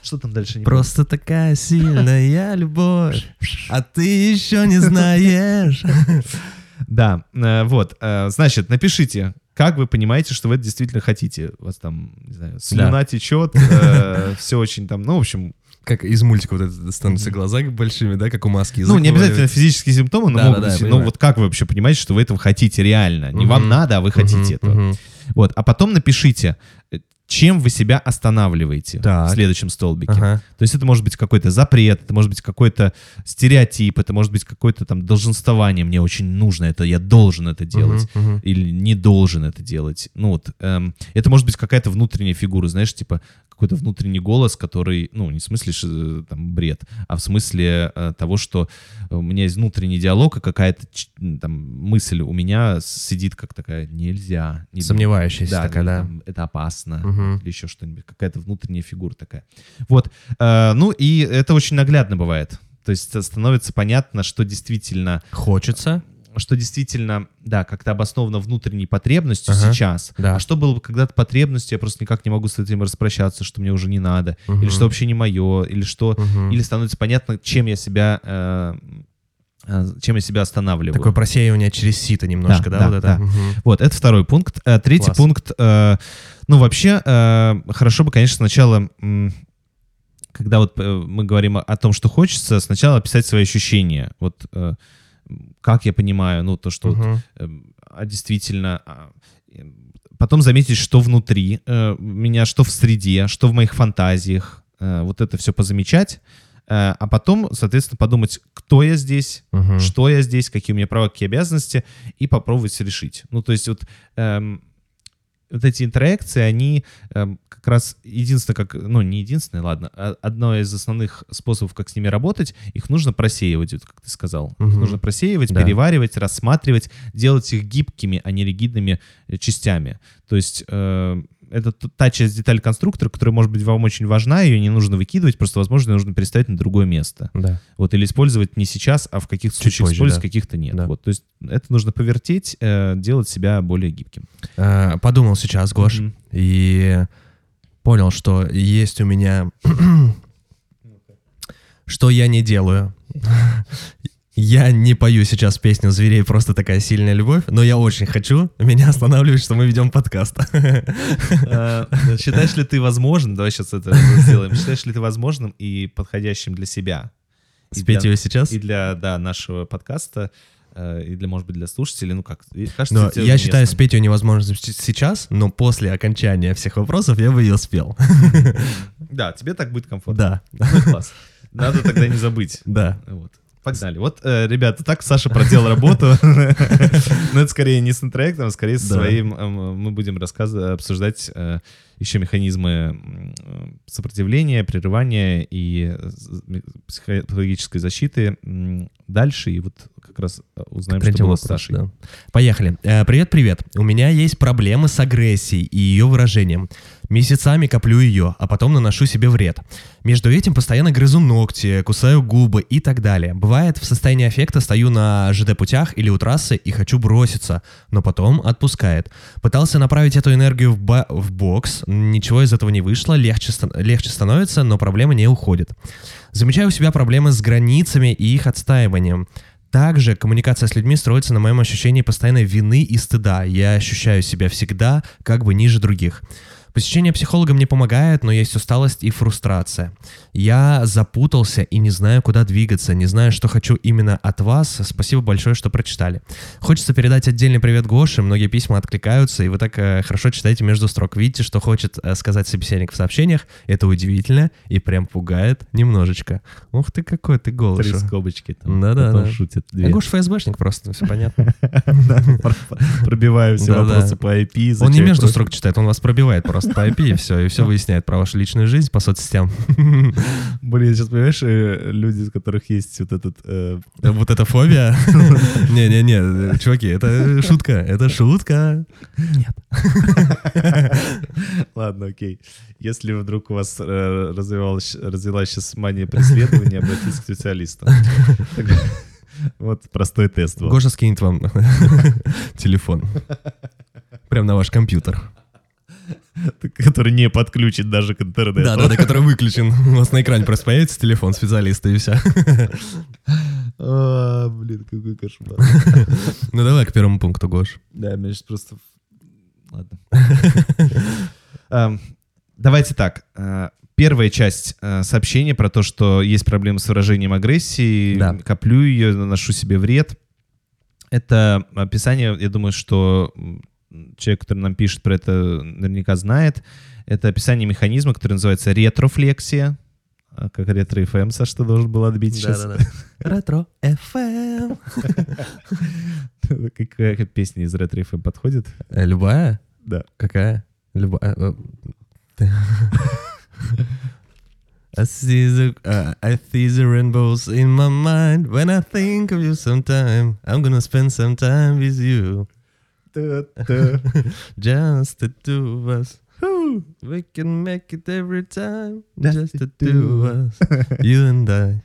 Что там дальше? Просто такая сильная любовь, а ты еще не знаешь. Да, вот. Значит, напишите, как вы понимаете, что вы это действительно хотите. У вас там, не знаю, слюна течет, все очень там, ну, в общем... Как из мультика вот это становятся глаза большими, да, как у маски. Ну, не обязательно физические симптомы, но могут быть. Ну, вот как вы вообще понимаете, что вы этого хотите реально? Не вам надо, а вы хотите этого. Вот, а потом напишите, чем вы себя останавливаете в следующем столбике. Ага. То есть это может быть какой-то запрет, это может быть какой-то стереотип, это может быть какое-то там долженствование. Мне очень нужно это, я должен это делать. Или не должен это делать. Ну вот, это может быть какая-то внутренняя фигура, знаешь, типа какой-то внутренний голос, который, ну, не в смысле там, бред, а в смысле того, что у меня есть внутренний диалог, и какая-то там мысль у меня сидит как такая «нельзя». Сомневающаяся такая, да. Там, это опасно. Или еще что-нибудь, какая-то внутренняя фигура такая. Вот, ну и это очень наглядно бывает. То есть становится понятно, что действительно... Хочется. Что действительно, да, как-то обосновано внутренней потребностью сейчас. Да. А что было бы когда-то потребностью, я просто никак не могу с этим распрощаться, что мне уже не надо. Или что вообще не мое. Или что... Или становится понятно, чем я себя останавливаю. Такое просеивание через сито немножко, да? Да. Вот, это второй пункт. Третий пункт... Ну, вообще, хорошо бы, конечно, сначала, когда вот мы говорим о том, что хочется, сначала описать свои ощущения. Вот как я понимаю, ну, то, что действительно... Потом заметить, что внутри меня, что в среде, что в моих фантазиях. Вот это все позамечать. А потом, соответственно, подумать, кто я здесь, что я здесь, какие у меня права, какие обязанности, и попробовать решить. Ну, то есть вот... Вот эти интеракции, они как раз единственное, как, ну не единственное, ладно, одно из основных способов, как с ними работать, их нужно просеивать, вот как ты сказал. Их нужно просеивать, переваривать, рассматривать, делать их гибкими, а не ригидными частями. То есть это та часть деталь конструктора, которая, может быть, вам очень важна, ее не нужно выкидывать, просто, возможно, нужно переставить на другое место. Да. Вот, или использовать не сейчас, а в каких-то случаях использовать, каких-то нет. Да. Вот, то есть это нужно повертеть, делать себя более гибким. Подумал сейчас, Гош, и понял, что есть у меня... Что я не делаю. Я не пою сейчас песню «Зверей», просто такая сильная любовь, но я очень хочу. Меня останавливает, что мы ведем подкаст. Считаешь ли ты возможным, давай сейчас это сделаем, считаешь ли ты возможным и подходящим для себя? Спеть ее сейчас? И для, да, нашего подкаста, и для, может быть, для слушателей, ну как? Кажется, я считаю, спеть ее невозможно сейчас, но после окончания всех вопросов я бы ее спел. Да, тебе так будет комфортно. Да. Класс. Надо тогда не забыть. Да. Вот. Погнали. Вот, ребята, так Саша проделал работу. Но это скорее не с интроектом, а скорее со своим... Мы будем обсуждать еще механизмы сопротивления, прерывания и психологической защиты дальше. И вот как раз узнаем, что было с Сашей. Да. Поехали. Привет-привет. У меня есть проблемы с агрессией и ее выражением. Месяцами коплю ее, а потом наношу себе вред. Между этим постоянно грызу ногти, кусаю губы и так далее. Бывает, в состоянии аффекта стою на ЖД-путях или у трассы и хочу броситься, но потом отпускает. Пытался направить эту энергию в бокс, ничего из этого не вышло, легче становится, но проблема не уходит. Замечаю у себя проблемы с границами и их отстаиванием. Также коммуникация с людьми строится на моем ощущении постоянной вины и стыда. Я ощущаю себя всегда как бы ниже других. Посещение психолога мне помогает, но есть усталость и фрустрация. Я запутался и не знаю, куда двигаться, не знаю, что хочу именно от вас. Спасибо большое, что прочитали. Хочется передать отдельный привет Гоше, многие письма откликаются, и вы так хорошо читаете между строк. Видите, что хочет сказать собеседник в сообщениях? Это удивительно и прям пугает немножечко. Ух ты, какой ты Голышев. Три скобочки там. Да-да-да. А Гош ФСБшник просто, все понятно. Пробиваем все вопросы по IP. Он не между строк читает, он вас пробивает просто. По IP и все выясняет про вашу личную жизнь по соцсетям. Блин, сейчас, понимаешь, люди, у которых есть вот этот... Вот эта фобия? Не-не-не, чуваки, это шутка, это шутка. Нет. Ладно, окей. Если вдруг у вас развилась сейчас мания преследования, обратитесь к специалисту. Вот простой тест. Гоша скинет вам телефон. Прям на ваш компьютер. Который не подключен даже к интернету. Да, который выключен. У вас на экране просто появится телефон специалиста и все. Блин, какой кошмар. Ну давай к первому пункту, Гош. Да, меня сейчас просто... Ладно. Давайте так. Первая часть сообщения про то, что есть проблемы с выражением агрессии, да. Коплю ее, наношу себе вред. Это описание, я думаю, что человек, который нам пишет про это, наверняка знает. Это описание механизма, который называется ретрофлексия. Как ретро-ФМ, Саш, ты должен был отбить сейчас. Да-да-да. Ретро-ФМ. Какая песня из ретро-ФМ подходит? Любая? Да. Какая? Любая. I see the rainbows in my mind. When I think of you sometime, I'm gonna spend some time with you. Just the two of us. We can make it every time. Just the two of us. You and I.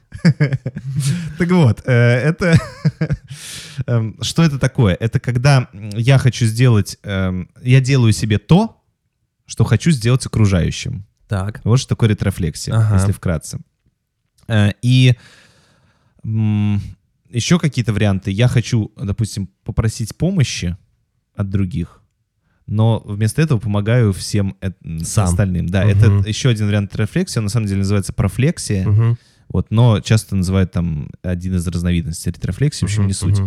Так вот, это... Что это такое? Это когда я хочу сделать... Я делаю себе то, что хочу сделать окружающим. Так. Вот что такое ретрофлексия, если вкратце. И еще какие-то варианты. Я хочу, допустим, попросить помощи от других, но вместо этого помогаю всем остальным. Да, это еще один вариант ретрофлексии. Он на самом деле называется профлексия. Вот, но часто называют там один из разновидностей ретрофлексии. В общем, не суть.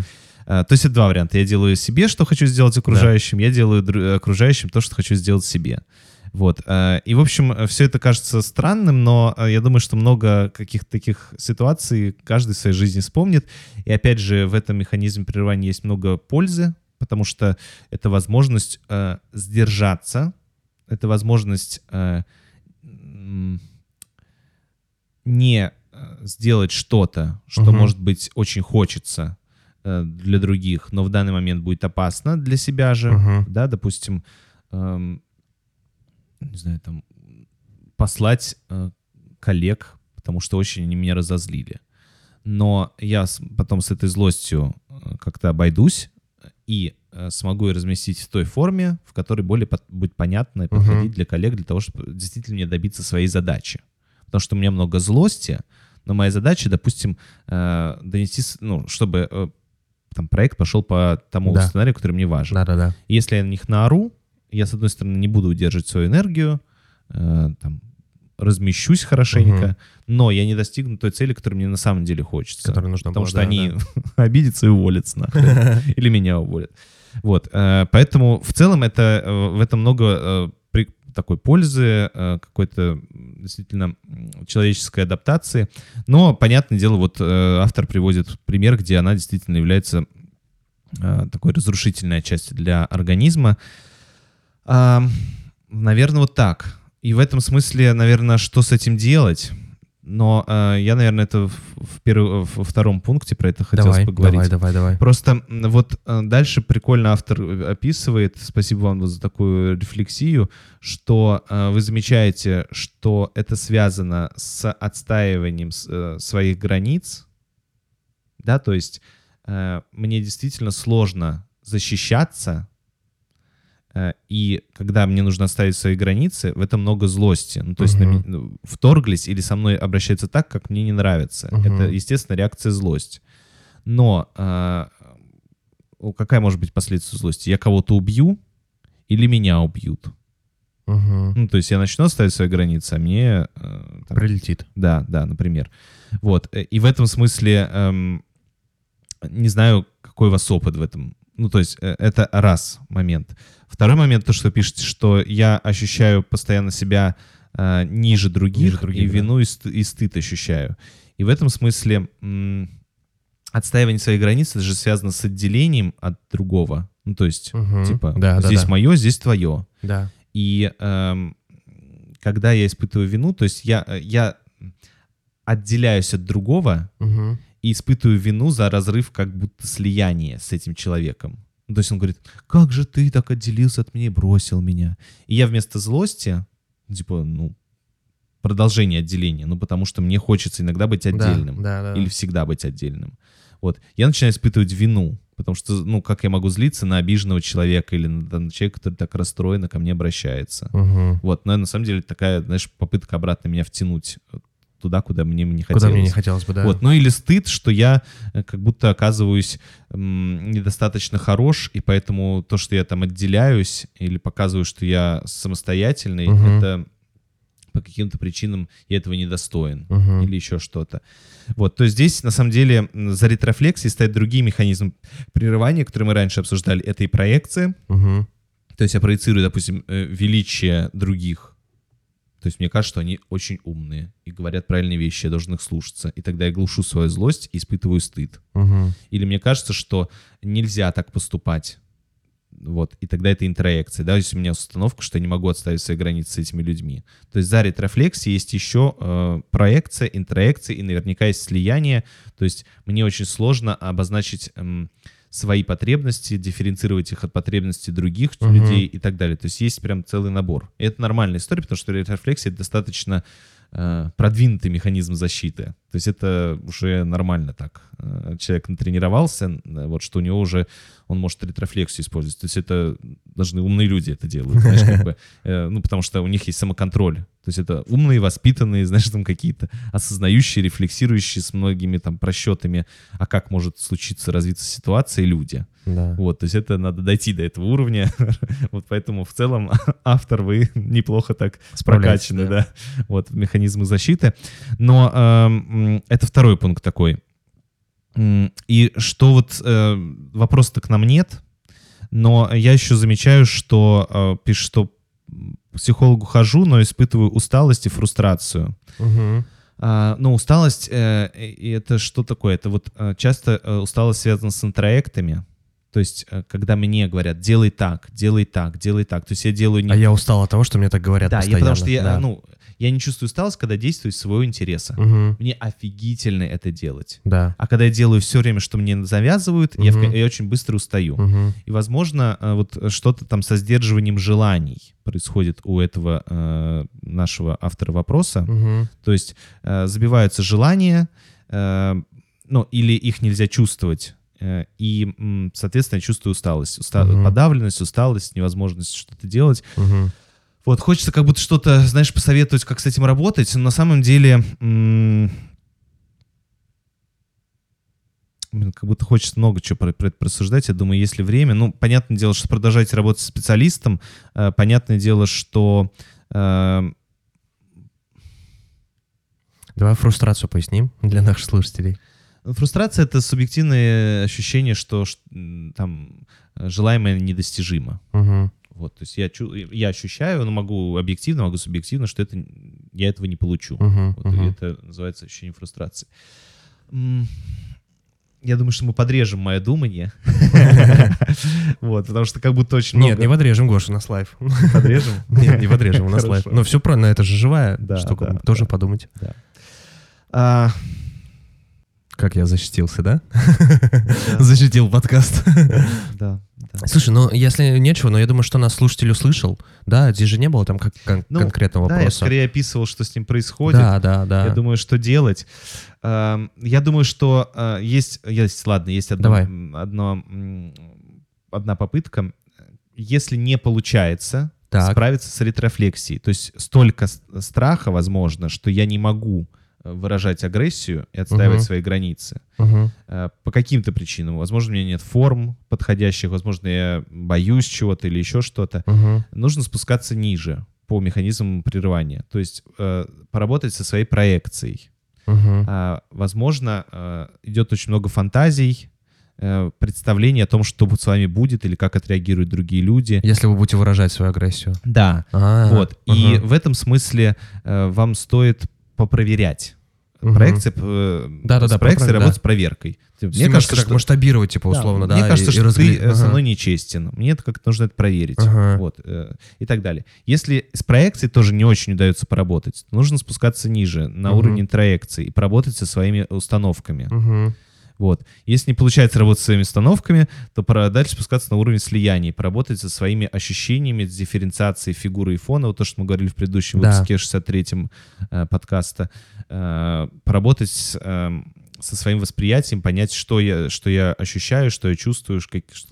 То есть это два варианта. Я делаю себе, что хочу сделать окружающим, да. Я делаю окружающим то, что хочу сделать себе. Вот. И, в общем, все это кажется странным, но я думаю, что много каких-то таких ситуаций каждый в своей жизни вспомнит. И, опять же, в этом механизме прерывания есть много пользы, потому что это возможность сдержаться, это возможность не сделать что-то, что, может быть, очень хочется для других, но в данный момент будет опасно для себя же, да, допустим, не знаю, там, послать коллег, потому что очень они меня разозлили. Но я потом с этой злостью как-то обойдусь и смогу ее разместить в той форме, в которой более будет понятно и подходить для коллег, для того, чтобы действительно мне добиться своей задачи. Потому что у меня много злости, но моя задача, допустим, донести, ну, чтобы там проект пошел по тому сценарию, который мне важен. Да-да-да. Если я на них наору, я, с одной стороны, не буду удерживать свою энергию, там, размещусь хорошенько, но я не достигну той цели, которую мне на самом деле хочется. Которая нужна потому была, что да, они обидятся и уволятся нахрен. Или меня уволят. Вот. Поэтому в целом в этом много такой пользы, какой-то действительно человеческой адаптации. Но, понятное дело, вот автор приводит пример, где она действительно является такой разрушительной частью для организма. Наверное, вот так. И в этом смысле, наверное, что с этим делать? Но я, наверное, это во втором пункте про это хотелось поговорить. Давай. Просто вот дальше прикольно автор описывает, спасибо вам за такую рефлексию, что вы замечаете, что это связано с отстаиванием своих границ. Да, то есть мне действительно сложно защищаться. И когда мне нужно оставить свои границы, в этом много злости. Ну, то есть вторглись или со мной обращаются так, как мне не нравится. Это, естественно, реакция злость. Но какая может быть последствия злости? Я кого-то убью или меня убьют? Ну, то есть я начну оставить свои границы, а мне... там, прилетит. Да, например. Вот. И в этом смысле не знаю, какой у вас опыт в этом. Ну, то есть это раз момент. Второй момент, то, что пишете, что я ощущаю постоянно себя ниже других, и вину, и стыд ощущаю. И в этом смысле отстаивание своей границы же связано с отделением от другого. Ну, то есть, типа, здесь мое, здесь твое. Да. И когда я испытываю вину, то есть я отделяюсь от другого, и испытываю вину за разрыв как будто слияния с этим человеком. То есть он говорит, как же ты так отделился от меня и бросил меня? И я вместо злости, типа, ну, продолжение отделения, ну, потому что мне хочется иногда быть отдельным. Или всегда быть отдельным. Вот. Я начинаю испытывать вину Потому что, ну, как я могу злиться на обиженного человека или на человека, который так расстроенно ко мне обращается. Угу. Вот, но на самом деле такая, знаешь, попытка обратно меня втянуть туда, куда мне не хотелось. Куда мне не хотелось бы, да. Вот, ну или стыд, что я как будто оказываюсь недостаточно хорош, и поэтому то, что я там отделяюсь или показываю, что я самостоятельный, угу. это... по каким-то причинам я этого недостоин uh-huh. или еще что-то. Вот, то здесь, на самом деле, за ретрофлексией стоят другие механизмы прерывания, которые мы раньше обсуждали. Это и проекция. Uh-huh. То есть я проецирую, допустим, величие других. То есть мне кажется, что они очень умные и говорят правильные вещи, я должен их слушаться. И тогда я глушу свою злость и испытываю стыд. Uh-huh. Или мне кажется, что нельзя так поступать. Вот, и тогда это интроекция, да, то есть у меня установка, что я не могу отставить свои границы с этими людьми. То есть за ретрофлексией есть еще проекция, интроекция и наверняка есть слияние. То есть мне очень сложно обозначить свои потребности, дифференцировать их от потребностей других uh-huh. людей и так далее. То есть есть прям целый набор. И это нормальная история, потому что ретрофлексия — это достаточно продвинутый механизм защиты. То есть это уже нормально так. Человек натренировался, вот что у него уже, он может ретрофлексию использовать. То есть это должны умные люди это делают, знаешь, как бы, ну, потому что у них есть самоконтроль. То есть это умные, воспитанные, знаешь, там какие-то осознающие, рефлексирующие с многими там просчетами, а как может случиться, развиться ситуация, люди. Да. Вот, то есть это надо дойти до этого уровня. Вот поэтому в целом автор, вы неплохо так прокачаны, да. Вот, механизмы защиты. Но это второй пункт такой. И что вот вопроса-то к нам нет, но я еще замечаю, что пишет, что к психологу хожу, но испытываю усталость и фрустрацию. Угу. Но усталость, это что такое? Это вот часто усталость связана с интроектами. То есть, когда мне говорят, делай так, делай так, делай так. То есть я делаю... А я устал от того, что мне так говорят да, постоянно. Потому что я, да. Ну, я не чувствую усталость, когда действую из своего интереса. Угу. Мне офигительно это делать. Да. А когда я делаю все время, что мне завязывают, угу. я очень быстро устаю. Угу. И, возможно, вот что-то там со сдерживанием желаний происходит у этого нашего автора вопроса. Угу. То есть забиваются желания, ну, или их нельзя чувствовать. И, соответственно, я чувствую усталость, угу. подавленность, усталость, невозможность что-то делать. Угу. Вот, хочется как будто что-то, знаешь, посоветовать, как с этим работать, но на самом деле как будто хочется много чего про это просуждать. Я думаю, если время, ну, понятное дело, что продолжайте работать с специалистом, понятное дело, что... Давай фрустрацию поясним для наших слушателей. Фрустрация — это субъективное ощущение, что там желаемое недостижимо. Угу. Вот, то есть я ощущаю, но могу объективно, могу субъективно, что это, я этого не получу. Угу, вот, угу. И это называется ощущение фрустрации. Я думаю, что мы подрежем мое думание. Вот, потому что как будто очень много... Нет, не подрежем, Гоша, у нас лайв. Подрежем? Нет, не подрежем, у нас лайв. Но все правильно, это же живая штука, тоже подумать. Как я защитился, да? Да. Защитил подкаст. Да, да. Слушай, ну если нечего, но я думаю, что нас слушатель услышал. Да, здесь же не было там конкретного вопроса. Да, я скорее описывал, что с ним происходит. Да, да, да. Я думаю, что делать. Я думаю, что есть одна попытка. Если не получается справиться с ретрофлексией, то есть столько страха, возможно, что я не могу выражать агрессию и отстаивать свои границы. По каким-то причинам. Возможно, у меня нет форм подходящих, возможно, я боюсь чего-то или еще что-то. Нужно спускаться ниже по механизмам прерывания. То есть поработать со своей проекцией. Возможно, идет очень много фантазий, представление о том, что с вами будет или как отреагируют другие люди. Если вы будете выражать свою агрессию. Да. Вот. И в этом смысле вам стоит попроверять. Проекция, с проекцией работать с проверкой. Мне кажется, что... масштабировать, типа, условно, да? Мне кажется, что ты со мной нечестен. Мне это как-то нужно это проверить. Вот. И так далее. Если с проекцией тоже не очень удается поработать, нужно спускаться ниже, на уровень интроекции, и поработать со своими установками. Вот. Если не получается работать со своими установками, то дальше спускаться на уровень слияния, поработать со своими ощущениями, с дифференциацией фигуры и фона, вот то, что мы говорили в предыдущем выпуске, 63-м подкаста, поработать со своим восприятием понять, что я ощущаю, что я чувствую,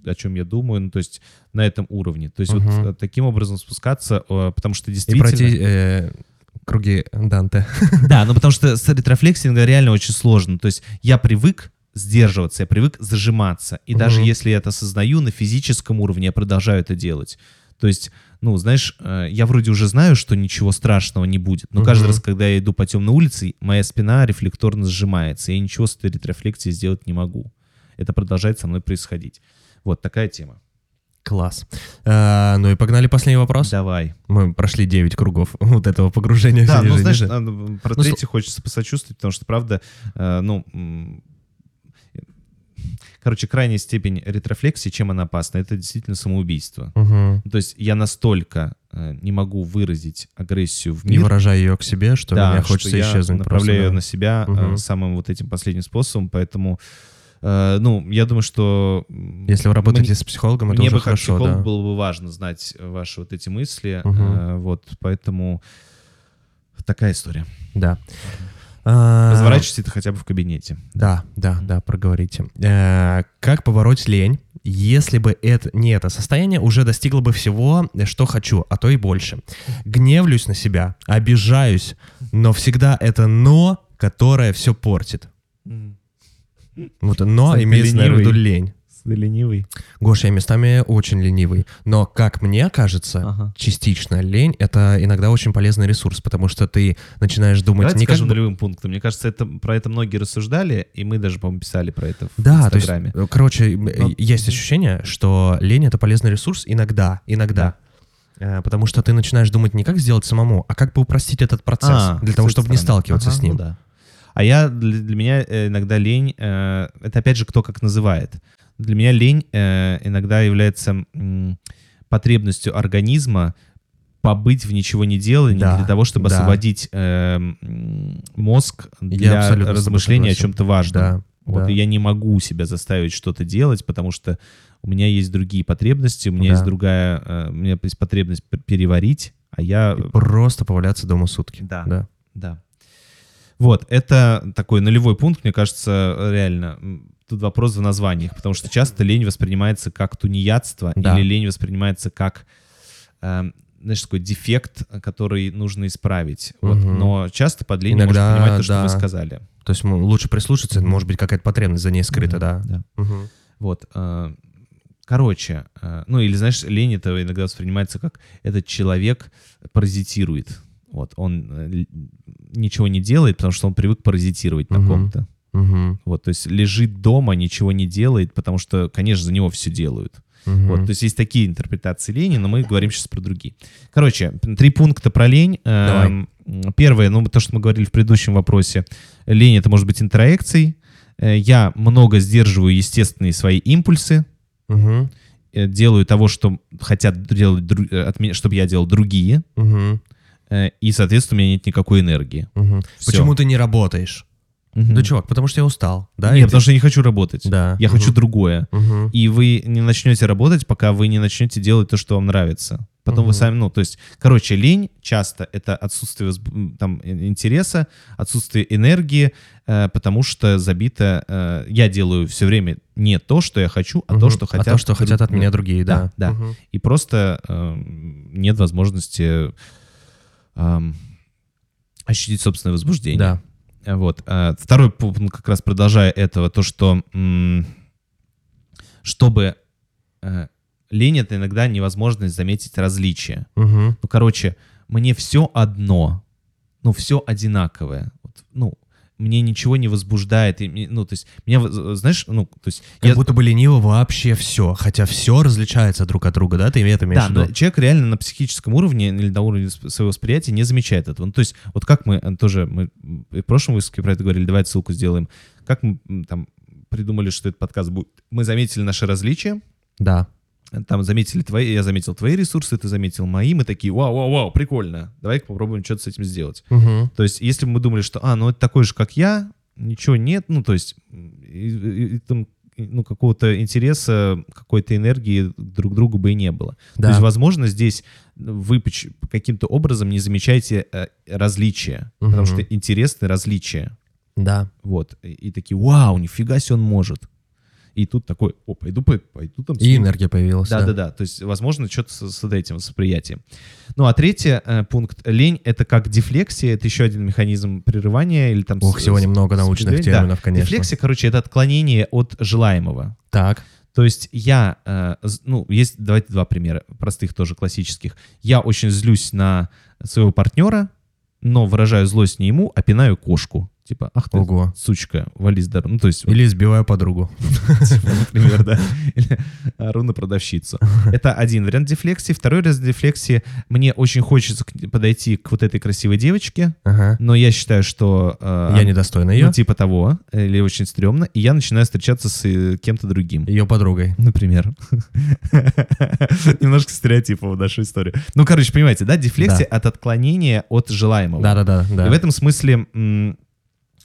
о чем я думаю, ну, то есть на этом уровне. То есть вот таким образом спускаться, потому что действительно... И пройти круги Данте. Да, ну потому что с ретрофлексингом реально очень сложно. То есть я привык сдерживаться, я привык зажиматься. И даже если я это осознаю, на физическом уровне я продолжаю это делать. То есть, ну, знаешь, я вроде уже знаю, что ничего страшного не будет, но каждый раз, когда я иду по темной улице, моя спина рефлекторно сжимается, я ничего с этой ретрорефлексией сделать не могу. Это продолжает со мной происходить. Вот такая тема. Класс. Ну и погнали последний вопрос. Давай. Мы прошли 9 кругов вот этого погружения. Да, ну знаешь, про третий хочется посочувствовать, потому что, правда, короче, крайняя степень ретрофлексии, чем она опасна, это действительно самоубийство. Угу. То есть я настолько не могу выразить агрессию в мир. Не выражая ее к себе, что да, мне хочется исчезнуть. Я направляю ее на себя самым вот этим последним способом, поэтому... Ну, я думаю, что... Если вы работаете с психологом, это уже хорошо, да. Мне бы как психолог было бы важно знать ваши вот эти мысли. Вот, поэтому такая история. Да. Разворачивайте это хотя бы в кабинете. Да, проговорите. Как побороть лень, если бы это состояние уже достигло бы всего, что хочу, а то и больше. Гневлюсь на себя, обижаюсь, но всегда это «но», которое все портит. Вот «но» имеется в виду лень. Ленивый. Гоша, я местами очень ленивый. Но, как мне кажется, частично лень — это иногда очень полезный ресурс, потому что ты начинаешь думать... Давайте скажем нулевым пунктом. Мне кажется, про это многие рассуждали, и мы даже, по-моему, писали про это в Инстаграме. То есть, короче, есть ощущение, что лень — это полезный ресурс иногда. Да. Потому что ты начинаешь думать не как сделать самому, а как бы упростить этот процесс, для того, чтобы не сталкиваться с ним. Ну, да. А для меня иногда лень... это, опять же, кто как называет. Для меня лень иногда является потребностью организма побыть в ничего не делании для того, чтобы освободить мозг для размышления о чем-то важном. И я не могу себя заставить что-то делать, потому что у меня есть другие потребности, у меня есть у меня есть потребность переварить, И просто поваляться дома сутки. Да. Вот, это такой нулевой пункт, мне кажется, реально... Тут вопрос в названиях, потому что часто лень воспринимается как тунеядство или лень воспринимается как, такой дефект, который нужно исправить. Вот. Но часто под лень можно понимать то, что вы сказали. То есть лучше прислушаться, может быть, какая-то потребность за ней скрыта, Вот. Короче, или, знаешь, лень это иногда воспринимается как этот человек паразитирует. Вот. Он ничего не делает, потому что он привык паразитировать на ком-то. Вот, то есть лежит дома, ничего не делает, потому что, конечно, за него все делают. Вот, то есть такие интерпретации лени, но мы говорим сейчас про другие. Короче, 3 пункта про лень. Давай. Первое, то, что мы говорили в предыдущем вопросе. Лень — это может быть интроекцией. Я много сдерживаю естественные свои импульсы. Делаю того, что хотят делать от меня, чтобы я делал другие. И, соответственно, у меня нет никакой энергии. Почему ты не работаешь? Да, чувак, потому что я устал. Да? Нет, потому что я не хочу работать. Да. Я хочу другое. И вы не начнете работать, пока вы не начнете делать то, что вам нравится. Потом вы сами, то есть, короче, лень часто это отсутствие интереса, отсутствие энергии, потому что забито, я делаю все время не то, что я хочу, а то, что хотят. А то, что хотят от меня другие, да. И просто нет возможности ощутить собственное возбуждение. Да. Вот. Второй пункт, как раз продолжая этого, то, что чтобы лень — это иногда невозможность заметить различия. Короче, мне все одно, все одинаковое. Мне ничего не возбуждает. То есть, меня, знаешь, то есть... Как будто бы лениво вообще все. Хотя все различается друг от друга, да? Ты это имеешь в виду? Да, человек реально на психическом уровне или на уровне своего восприятия не замечает этого. То есть, вот как мы тоже... Мы в прошлом выпуске про это говорили, давай ссылку сделаем. Как мы там придумали, что этот подкаст будет? Мы заметили наши различия. Да. Там заметили я заметил твои ресурсы, ты заметил мои, мы такие, вау, прикольно, давай-ка попробуем что-то с этим сделать. То есть, если бы мы думали, что, это такой же, как я, ничего нет, то есть, какого-то интереса, какой-то энергии друг к другу бы и не было. Да. То есть, возможно, здесь вы каким-то образом не замечаете различия, потому что интересны различия. Да. Вот. И такие, вау, нифига себе он может. И тут такой, о, пойду там. И энергия появилась. Да. То есть, возможно, что-то с этим, с приятием. Ну, а третий пункт, лень, это как дефлексия, это еще один механизм прерывания. Или там. Ох, сегодня много научных терминов, конечно. Дефлексия, короче, это отклонение от желаемого. Так. То есть я, ну, есть, давайте два примера, простых тоже, классических. Я очень злюсь на своего партнера, но выражаю злость не ему, а пинаю кошку. Типа, ах ты, ого, сучка, вали с дороги. Ну, то есть, или избиваю подругу. Например, да. Или ору на продавщицу. Это один вариант дефлексии. Второй вариант дефлексии. Мне очень хочется подойти к вот этой красивой девочке, но я считаю, что... я недостойна ее. Ну, типа того. Или очень стрёмно. И я начинаю встречаться с кем-то другим. Ее подругой. Например. Немножко стереотипово в нашу историю. Ну, короче, понимаете, да? Дефлексия от отклонения от желаемого. Да-да-да. И в этом смысле...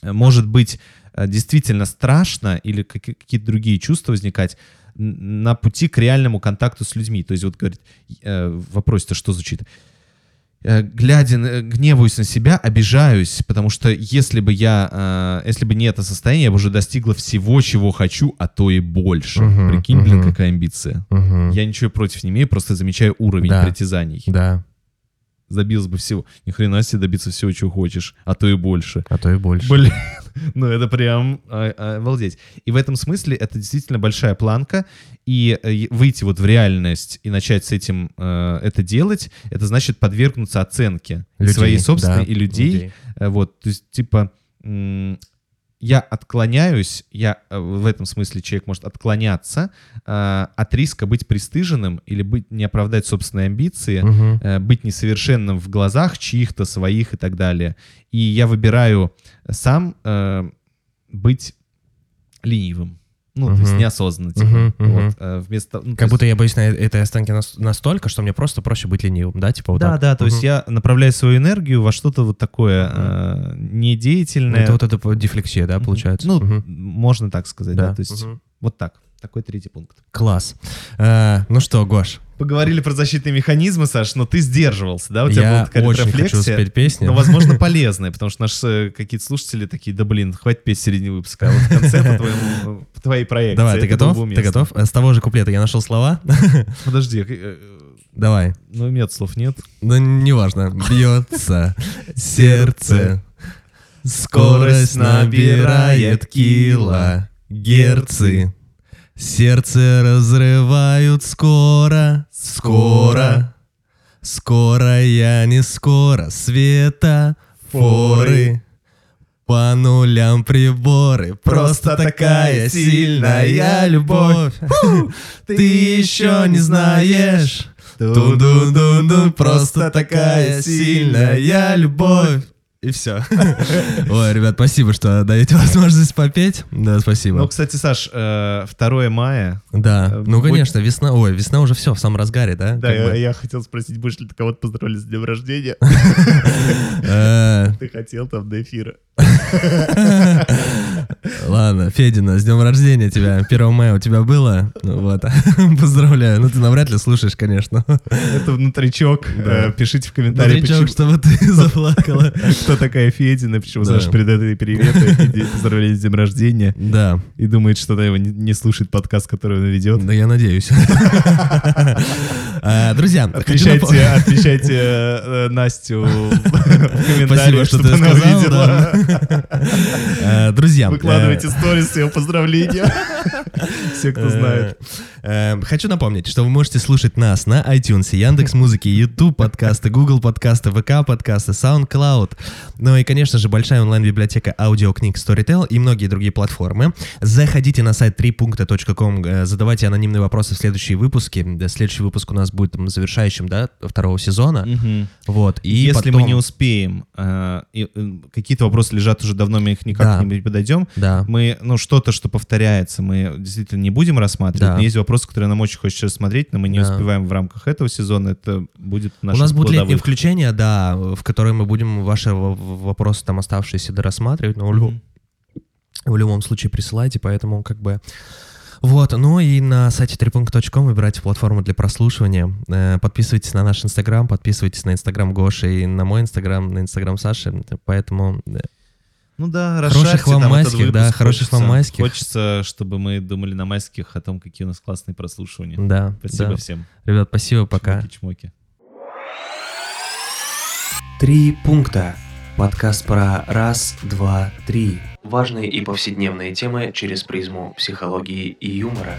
Может быть, действительно страшно или какие-то другие чувства возникать на пути к реальному контакту с людьми. То есть вот говорит, в вопросе-то что звучит? Глядя, гневаюсь на себя, обижаюсь, потому что если бы не это состояние, я бы уже достигла всего, чего хочу, а то и больше. Прикинь, блин, какая амбиция. Я ничего против не имею, просто замечаю уровень притязаний. Да. Добился бы всего. Ни хрена себе добиться всего, чего хочешь. А то и больше. Блин, ну это прям обалдеть. И в этом смысле это действительно большая планка. И выйти вот в реальность и начать с этим это делать, это значит подвергнуться оценке людей, своей собственной, да, и людей. Вот, то есть типа... Я отклоняюсь, я в этом смысле человек может отклоняться от риска быть пристыженным или не оправдать собственные амбиции, быть несовершенным в глазах чьих-то своих и так далее. И я выбираю сам быть ленивым. Ну, то есть неосознанно. Вот, вместо, ну, как будто есть... я боюсь на этой оценке настолько, что мне просто проще быть ленивым, да? Типа вот да, так. Да, то есть я направляю свою энергию во что-то вот такое недеятельное. Это вот эта дефлексия, да, получается? Ну, можно так сказать, да. То есть вот так. Такой третий пункт. Класс. Ну что, Гош. Поговорили про защитные механизмы, Саш, но ты сдерживался, да? У тебя была такая рефлексия. Я очень хочу спеть песню. Но, возможно, полезная, потому что наши какие-то слушатели такие, да блин, хватит петь в середине выпуска, а вот в конце по твоей проекции. Давай, ты готов? Ты готов? С того же куплета я нашел слова. Подожди. Давай. Ну, у меня слов нет. Ну, неважно. Бьется сердце, скорость набирает килогерцы. Сердце разрывают скоро я не скоро, светофоры, по нулям приборы, просто такая сильная любовь, ты еще не знаешь, ту-ду-ду-ду, просто такая сильная любовь. И все. Ой, ребят, спасибо, что даете возможность попеть. Да, спасибо. Ну, кстати, Саш, 2 мая. Да, ну, конечно, весна. Ой, весна уже все в самом разгаре, да? Да, я хотел спросить, будешь ли ты кого-то поздравить с днем рождения? Ты хотел там до эфира. Ладно, Федина, с днем рождения тебя. 1 мая у тебя было? Вот. Поздравляю. Ну, ты навряд ли слушаешь, конечно. Это внутричок. Пишите в комментариях. Внутричок, чтобы ты заплакала. Кто такая Федина? Почему Саша передает ей привет, поздравляет с днем рождения. Да. И думает, что она его не слушает подкаст, который он ведет. Да, я надеюсь. Друзья, отвечайте Настю в комментариях, чтобы она увидела. Друзья, выкладывайте сторис, ее поздравления. Все, кто знает. Хочу напомнить, что вы можете слушать нас на iTunes, Яндекс.Музыке, YouTube подкасты, Google подкасты, ВК подкасты, SoundCloud. Ну и, конечно же, большая онлайн-библиотека аудиокниг Storytel и многие другие платформы. Заходите на сайт 3punkta.com, задавайте анонимные вопросы в следующие выпуски. Следующий выпуск у нас будет завершающим, да, 2-го сезона. Вот. И если потом... мы не успеем, какие-то вопросы лежат уже давно, мы их никак не подойдем. Да. Мы, ну, что-то, что повторяется, мы действительно не будем рассматривать. Да. Есть вопросы, которые нам очень хочется рассмотреть, но мы не успеваем в рамках этого сезона. Это будет наш. У нас будут летние включения, да, в которые мы будем ваши вопросы там оставшиеся дорассматривать, но в любом случае присылайте, поэтому как бы... Вот, ну и на сайте 3punkta.com выбирайте платформу для прослушивания. Подписывайтесь на наш Инстаграм, подписывайтесь на Инстаграм Гоши и на мой Инстаграм, на Инстаграм Саши, поэтому... Ну да, расшарьте там этот выпуск. Да, хороших вам майских. Хочется, чтобы мы думали на майских о том, какие у нас классные прослушивания. Да. Спасибо всем. Ребят, спасибо, пока. Чмоки-чмоки. Три пункта. Подкаст про раз, два, три. Важные и повседневные темы через призму психологии и юмора.